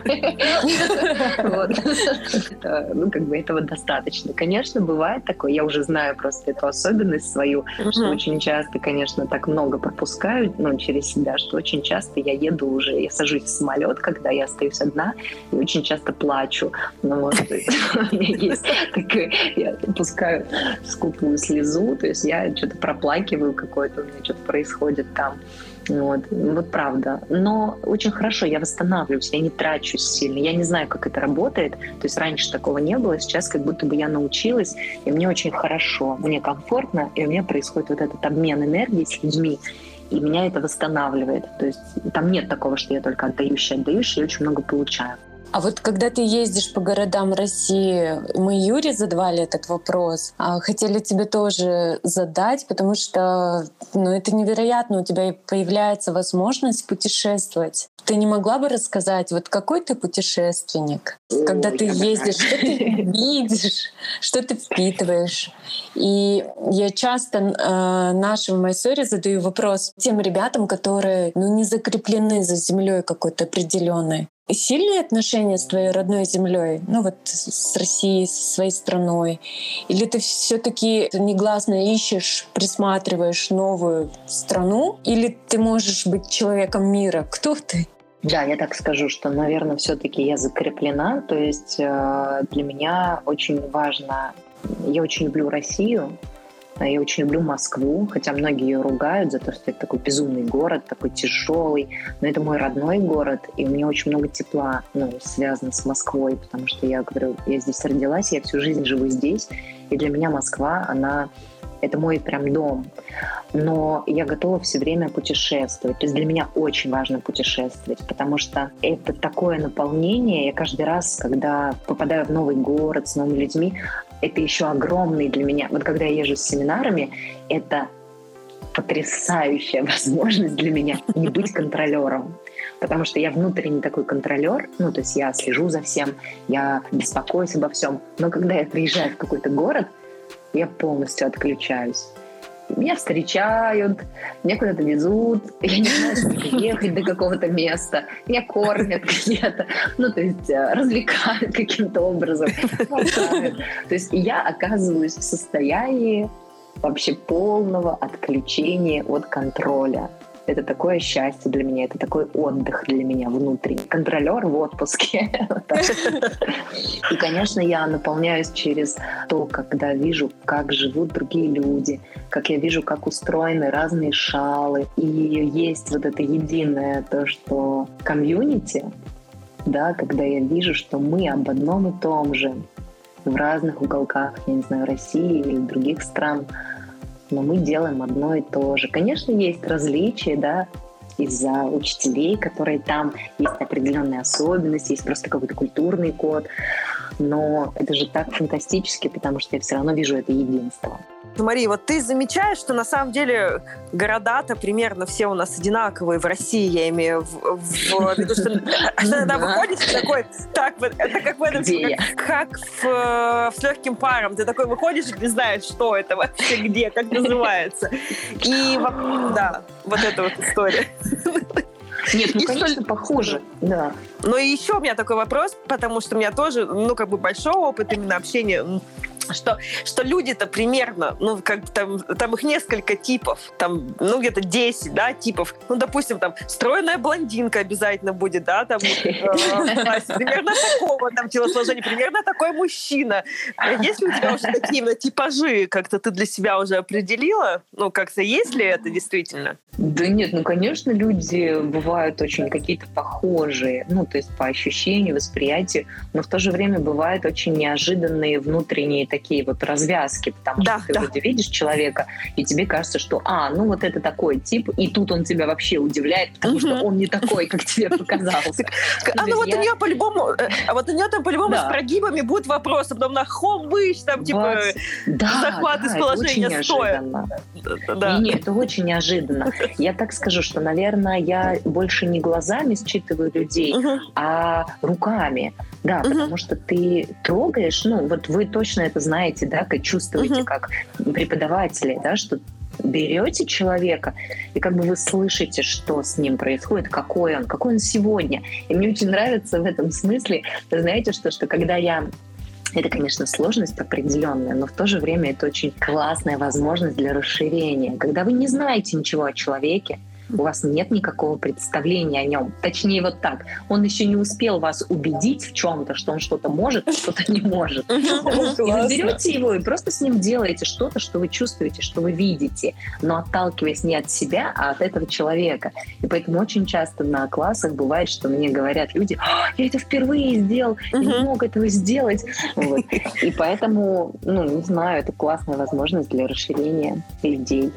Этого достаточно. Конечно, бывает такое. Я уже знаю просто эту особенность свою, что очень часто, конечно, так много пропускают, через себя, что очень часто я еду уже, я сажусь в самолет, когда я остаюсь одна, и очень часто плачу. У меня есть такая, я пускаю скупую слезу, то есть я что-то проплакиваю какое-то, у меня что-то происходит там. Вот правда. Но очень хорошо, я восстанавливаюсь, я не трачусь сильно. Я не знаю, как это работает. То есть раньше такого не было, сейчас как будто бы я научилась, и мне очень хорошо, мне комфортно, и у меня происходит вот этот обмен энергией с людьми, и меня это восстанавливает. То есть там нет такого, что я только отдающая, я очень много получаю. А вот когда ты ездишь по городам России, мы Юре задавали этот вопрос, хотели тебе тоже задать, потому что это невероятно, у тебя появляется возможность путешествовать. Ты не могла бы рассказать, вот какой ты путешественник, когда ты ездишь, что ты видишь, что ты впитываешь? И я часто нашим в Майсоре задаю вопрос тем ребятам, которые не закреплены за землей какой-то определенной. Сильные отношения с твоей родной землей, с Россией, со своей страной? Или ты все-таки негласно ищешь, присматриваешь новую страну? Или ты можешь быть человеком мира? Кто ты? Да, я так скажу, что, наверное, все-таки я закреплена. То есть для меня очень важно... Я очень люблю Россию. Я очень люблю Москву, хотя многие ее ругают за то, что это такой безумный город, такой тяжелый. Но это мой родной город, и у меня очень много тепла, связано с Москвой, потому что я говорю, я здесь родилась, я всю жизнь живу здесь, и для меня Москва, это мой прям дом. но я готова все время путешествовать. То есть для меня очень важно путешествовать, потому что это такое наполнение. Я каждый раз, когда попадаю в новый город с новыми людьми, это еще огромный для меня. Вот когда я езжу с семинарами, это потрясающая возможность для меня не быть контролером. Потому что я внутренний такой контролер, ну, то есть я слежу за всем, я беспокоюсь обо всем. Но когда я приезжаю в какой-то город, я полностью отключаюсь. Меня встречают, меня куда-то везут, я не знаю, сколько ехать до какого-то места, меня кормят где-то, ну, то есть развлекают каким-то образом. То есть я оказываюсь в состоянии вообще полного отключения от контроля. Это такое счастье для меня, это такой отдых для меня внутренний. Контролер в отпуске. И, конечно, я наполняюсь через то, когда вижу, как живут другие люди, как я вижу, как устроены разные шалы. И есть вот это единое то, что комьюнити, да, когда я вижу, что мы об одном и том же в разных уголках, я не знаю, России или других стран, но мы делаем одно и то же. Конечно, есть различия, да, из-за учителей, которые там, есть определенные особенности, есть просто какой-то культурный код, но это же так фантастически, потому что я все равно вижу это единство. Мария, вот ты замечаешь, что на самом деле города-то примерно все у нас одинаковые в России, я имею в виду, что иногда выходишь и такой, так, это как в этом, как с легким паром, ты такой выходишь и не знаешь, что это вообще, где, как называется. И да, вот эта вот история. Нет, ну, конечно, похоже, да. Но и еще у меня такой вопрос, потому что у меня тоже, ну, как бы большой опыт именно общения, что люди-то примерно, ну, как там их несколько типов, там, ну, где-то 10, да, типов. Ну, допустим, там, стройная блондинка обязательно будет, да, там, примерно такого, там, телосложения, примерно такой мужчина. Есть ли у тебя уже такие именно типажи, как-то ты для себя уже определила? Ну, как-то есть ли это действительно? Да нет, ну, конечно, люди бывают очень какие-то похожие, ну, то есть по ощущению, восприятию, но в то же время бывают очень неожиданные внутренние такие вот развязки, потому что ты вроде видишь человека, и тебе кажется, что, ну вот это такой тип, и тут он тебя вообще удивляет, потому что он не такой, как тебе показался. Ну вот у нее по-любому, с прогибами будут вопросы, потом на хомбыш, там типа захват из положения стоя. Нет, это очень неожиданно. Я так скажу, что, наверное, я больше не глазами считываю людей, а руками. Да, потому что ты трогаешь, ну вот вы точно это знаете, да, как чувствуете, как преподаватели, да, что берете человека, и как бы вы слышите, что с ним происходит, какой он сегодня. И мне очень нравится в этом смысле, вы знаете, что когда я... Это, конечно, сложность определенная, но в то же время это очень классная возможность для расширения. Когда вы не знаете ничего о человеке, у вас нет никакого представления о нем. Точнее, вот так. Он еще не успел вас убедить в чем-то, что он что-то может, а что-то не может. И вы берете его и просто с ним делаете что-то, что вы чувствуете, что вы видите, но отталкиваясь не от себя, а от этого человека. И поэтому очень часто на классах бывает, что мне говорят люди: я это впервые сделал, не мог этого сделать. Вот. И поэтому, ну, не знаю, это классная возможность для расширения людей.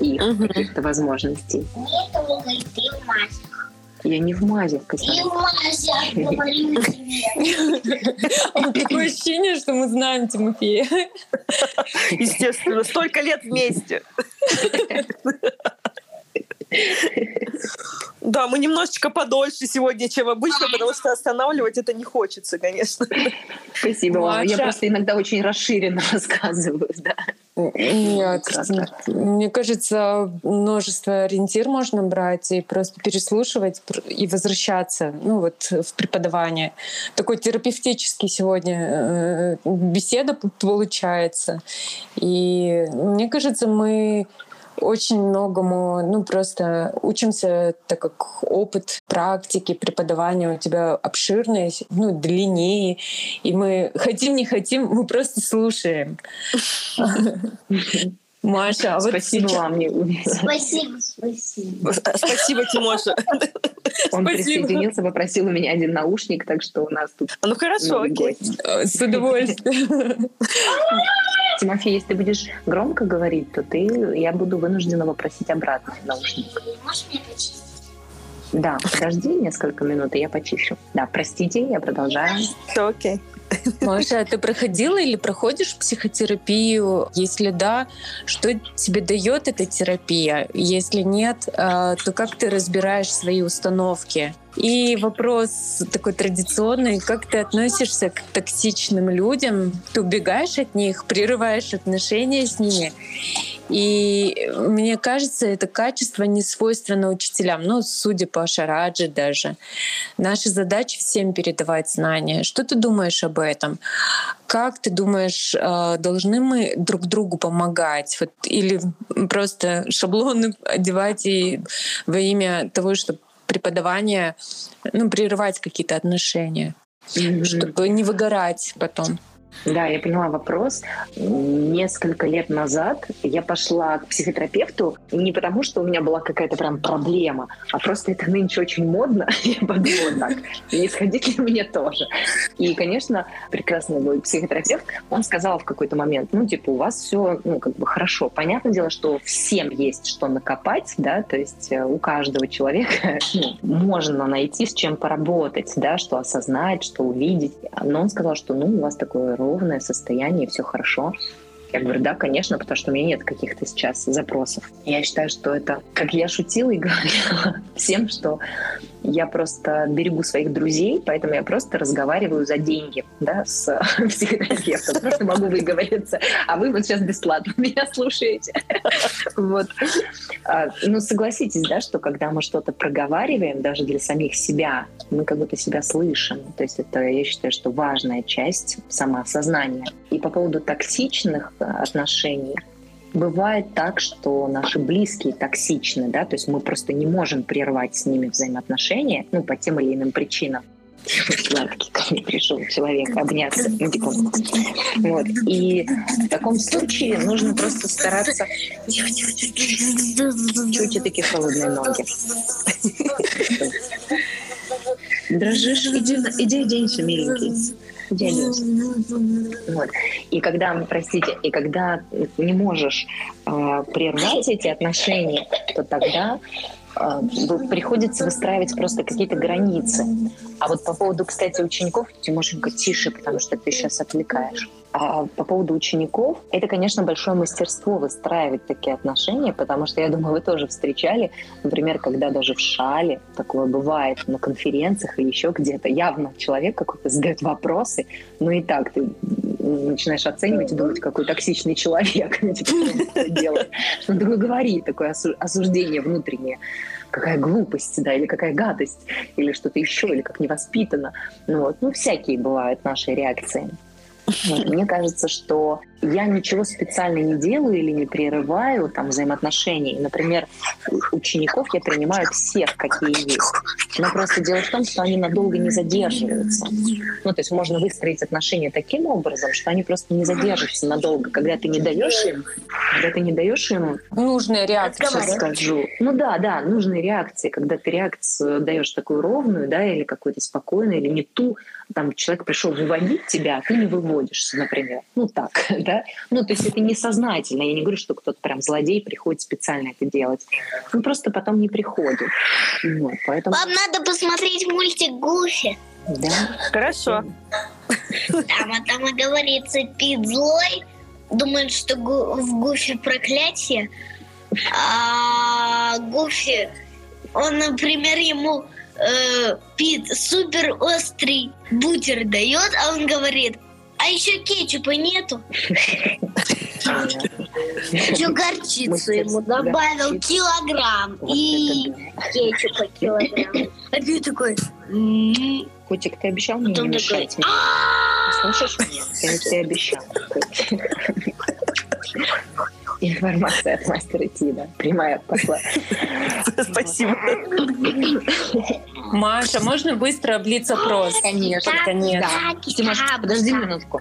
Их каких-то возможностей. Нет, Михаил, ты в мазях. Я не в мазях, Катя. Ты в мазях, говорю тебе. Такое ощущение, что мы знаем Тимофея. Естественно, столько лет вместе. Да, мы немножечко подольше сегодня, чем обычно, потому что останавливать это не хочется, конечно. Спасибо вам. Я просто иногда очень расширенно рассказываю, да. Нет, мне кажется, множество ориентир можно брать и просто переслушивать и возвращаться, ну вот, в преподавание. Такой терапевтический сегодня беседа получается. И мне кажется, мы очень многому, ну, просто учимся, так как опыт практики, преподавания у тебя обширный, ну, длиннее, и мы хотим, не хотим, мы просто слушаем. Маша, спасибо вам. Спасибо. Спасибо, Тимоша. Он присоединился, попросил у меня один наушник, так что у нас тут... Ну, хорошо, окей. С удовольствием. Тимофей, если ты будешь громко говорить, то я буду вынуждена попросить обратно наушник. Можешь меня почистить? Да, подожди несколько минут, и я почищу. Да, простите, я продолжаю. Все окей. Маша, а ты проходила или проходишь психотерапию? Если да, что тебе дает эта терапия? Если нет, то как ты разбираешь свои установки? И вопрос такой традиционный. Как ты относишься к токсичным людям? Ты убегаешь от них, прерываешь отношения с ними? И мне кажется, это качество не свойственно учителям. Ну, судя по Шараджи даже. Наша задача — всем передавать знания. Что ты думаешь об этом? Как ты думаешь, должны мы друг другу помогать? Или просто шаблоны одевать и во имя того, чтобы преподавание, прерывать какие-то отношения, чтобы не выгорать потом. Да, я поняла вопрос. Несколько лет назад я пошла к психотерапевту не потому, что у меня была какая-то прям проблема, а просто это нынче очень модно. Я подумала так, не сходить ли мне тоже. И, конечно, прекрасный был психотерапевт. Он сказал в какой-то момент, у вас все, хорошо. Понятное дело, что всем есть что накопать, да, то есть у каждого человека можно найти с чем поработать, да, что осознать, что увидеть. Но он сказал, что у вас такое ровное состояние, все хорошо. Я говорю, да, конечно, потому что у меня нет каких-то сейчас запросов. Я считаю, что это, как я шутила и говорила всем, что я просто берегу своих друзей, поэтому я просто разговариваю за деньги, да, с психотерапевтом, просто могу выговориться, а вы сейчас бесплатно меня слушаете. Согласитесь, да, что когда мы что-то проговариваем, даже для самих себя, мы как будто себя слышим. То есть это, я считаю, что важная часть самоосознания. И по поводу токсичных отношений, бывает так, что наши близкие токсичны, да, то есть мы просто не можем прервать с ними взаимоотношения, по тем или иным причинам. Сладкий ко мне пришел человек обняться. Вот. И в таком случае нужно просто стараться... Чуть-чуть такие холодные ноги. Дрожишь, иди оденься, миленький. Вот. И когда не можешь прервать эти отношения, то тогда приходится выстраивать просто какие-то границы. А вот по поводу, кстати, учеников, Тимошенька, тише, потому что ты сейчас отвлекаешь. А по поводу учеников, это, конечно, большое мастерство выстраивать такие отношения, потому что, я думаю, вы тоже встречали, например, когда даже в шале такое бывает, на конференциях или еще где-то, явно человек какой-то задает вопросы, и так ты начинаешь оценивать и думать, какой токсичный человек. Такое говори, такое осуждение внутреннее. Какая глупость, да, или какая гадость, или что-то еще, или как невоспитанно. Всякие бывают наши реакции. Мне кажется, что я ничего специально не делаю или не прерываю взаимоотношений. Например, учеников я принимаю всех, какие есть. Но просто дело в том, что они надолго не задерживаются. То есть можно выстроить отношения таким образом, что они просто не задерживаются надолго. Когда ты не даешь им... Нужная реакция. Нужные реакции. Когда ты реакцию даешь такую ровную, да, или какую-то спокойную, или не ту, человек пришел выводить тебя, а ты не выводишься, например. Да? То есть это несознательно. Я не говорю, что кто-то прям злодей приходит специально это делать. Он просто потом не приходит. Поэтому... Вам надо посмотреть мультик «Гуфи». Да? Хорошо. Там и говорится, Пит злой, думает, что в Гуфи проклятие. А Гуфи, он, например, ему Пит супер острый бутер дает, а он говорит... А еще кетчупа нету. Еще горчицу ему добавил килограмм. И кетчупа килограмм. А ты такой... Котик, ты обещал мне не мешать? Слышишь меня? Ты обещал. Информация от мастера Тина. Прямая посла. Спасибо. Маша, можно быстро блиц-опрос? Конечно. Тимошка, подожди минутку.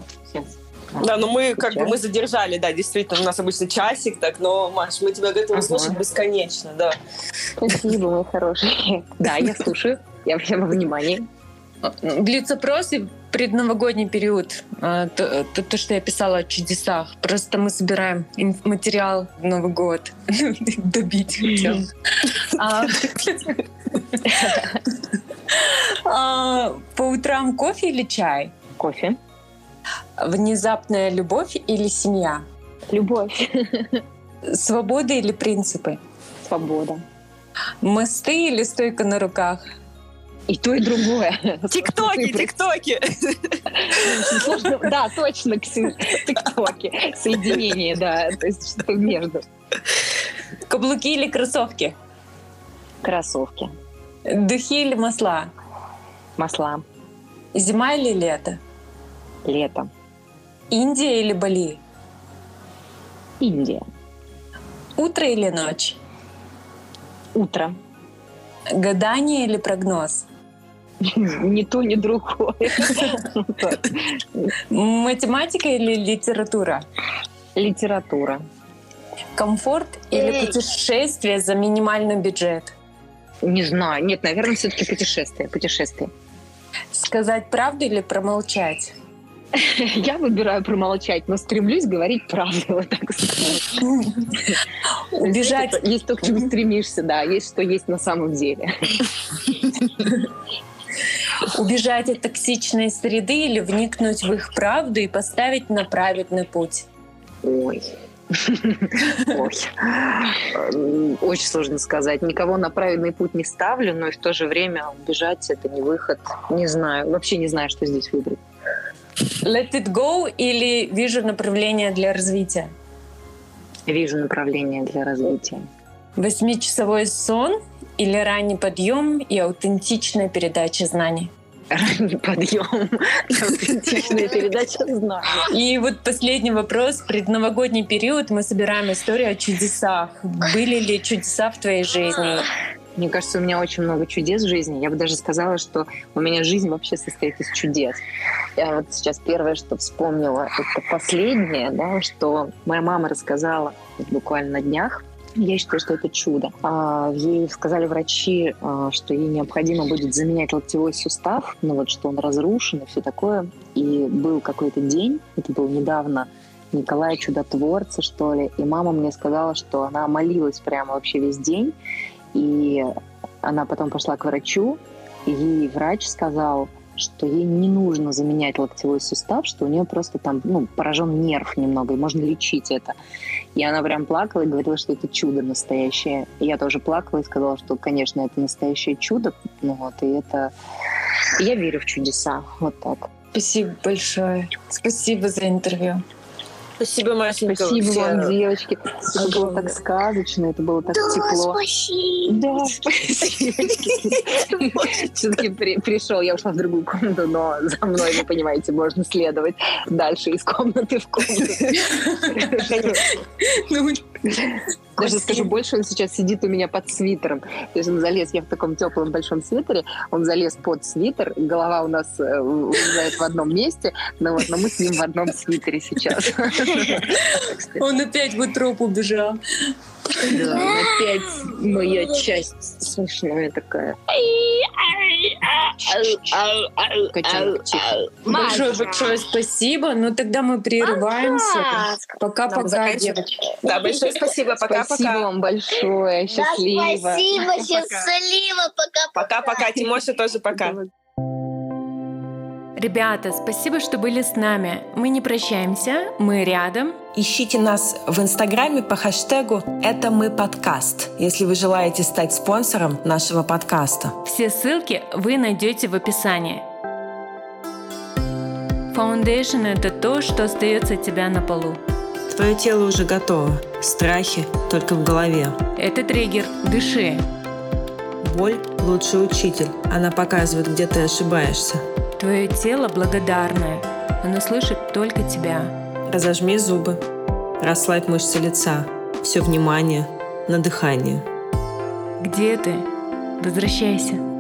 Да, мы мы задержали, да, действительно, у нас обычно часик, но, Маш, мы тебя готовы слушать бесконечно, да. Спасибо, мой хороший. Да, я слушаю, я во внимании. Блиц-опрос и предновогодний период, то, что я писала о чудесах, просто мы собираем материал в Новый год. Добить хотел. По утрам кофе или чай? Кофе. Внезапная любовь или семья? Любовь. Свобода или принципы? Свобода. Мосты или стойка на руках? И то, и другое. Тиктоки. Сложно, да, точно, тиктоки. Соединение, да, то есть что-то между. Каблуки или кроссовки? Кроссовки. Духи или масла? Масла. Зима или лето? Лето. Индия или Бали? Индия. Утро или ночь? Утро. Гадание или прогноз? Ни то, ни другое. Математика или литература? Литература. Комфорт или путешествие за минимальный бюджет? Не знаю. Нет, наверное, все-таки путешествие. Сказать правду или промолчать? Я выбираю промолчать, но стремлюсь говорить правду, так сказать. Убежать. Есть то, к чему стремишься, да, есть что есть на самом деле. Убежать от токсичной среды или вникнуть в их правду и поставить на праведный путь? Ой. Очень сложно сказать. Никого на праведный путь не ставлю, но и в то же время убежать — это не выход. Не знаю, вообще не знаю, что здесь выбрать. Let it go или вижу направление для развития? Вижу направление для развития. 8-часовой сон или ранний подъем и аутентичная передача знаний? Ранний подъем и аутентичная передача знаний. И вот последний вопрос. Предновогодний период мы собираем историю о чудесах. Были ли чудеса в твоей жизни? Мне кажется, у меня очень много чудес в жизни. Я бы даже сказала, что у меня жизнь вообще состоит из чудес. Я вот сейчас первое, что вспомнила, это последнее, да, что моя мама рассказала буквально на днях. Я считаю, что это чудо. Ей сказали врачи, что ей необходимо будет заменять локтевой сустав, ну вот что он разрушен и все такое. И был какой-то день, это было недавно, Николая Чудотворца, что ли, и мама мне сказала, что она молилась прямо вообще весь день. И она потом пошла к врачу, и ей врач сказал, что ей не нужно заменять локтевой сустав, что у нее просто там поражен нерв немного, и можно лечить это. И она прям плакала и говорила, что это чудо настоящее. И я тоже плакала и сказала, что, конечно, это настоящее чудо. Я верю в чудеса. Вот так. Спасибо большое. Спасибо за интервью. Спасибо, Машенька. Спасибо вам, девочки. Это было так сказочно, это было так тепло. Спасибо. Все-таки пришел, я ушла в другую комнату, но за мной, вы понимаете, можно следовать дальше из комнаты в комнату. Даже скажу больше, он сейчас сидит у меня под свитером. То есть он залез, я в таком теплом большом свитере, он залез под свитер, голова у нас в одном месте, но мы с ним в одном свитере сейчас. Он опять в утроп убежал. Да, опять моя часть смешная такая. Большое-большое спасибо. Ну, тогда мы прерываемся. Пока-пока, девочки. Да, большое спасибо. Пока-пока. Спасибо вам большое. Счастливо. Спасибо, счастливо. Пока-пока. Пока-пока. Тимоша тоже пока. Ребята, спасибо, что были с нами. Мы не прощаемся, мы рядом. Ищите нас в Инстаграме по хэштегу «Это мы подкаст», если вы желаете стать спонсором нашего подкаста. Все ссылки вы найдете в описании. Фаундейшн — это то, что остается от тебя на полу. Твое тело уже готово. Страхи только в голове. Это триггер. Дыши. Боль — лучший учитель. Она показывает, где ты ошибаешься. Твое тело благодарное. Оно слышит только тебя. Разожми зубы. Расслабь мышцы лица. Все внимание на дыхание. Где ты? Возвращайся.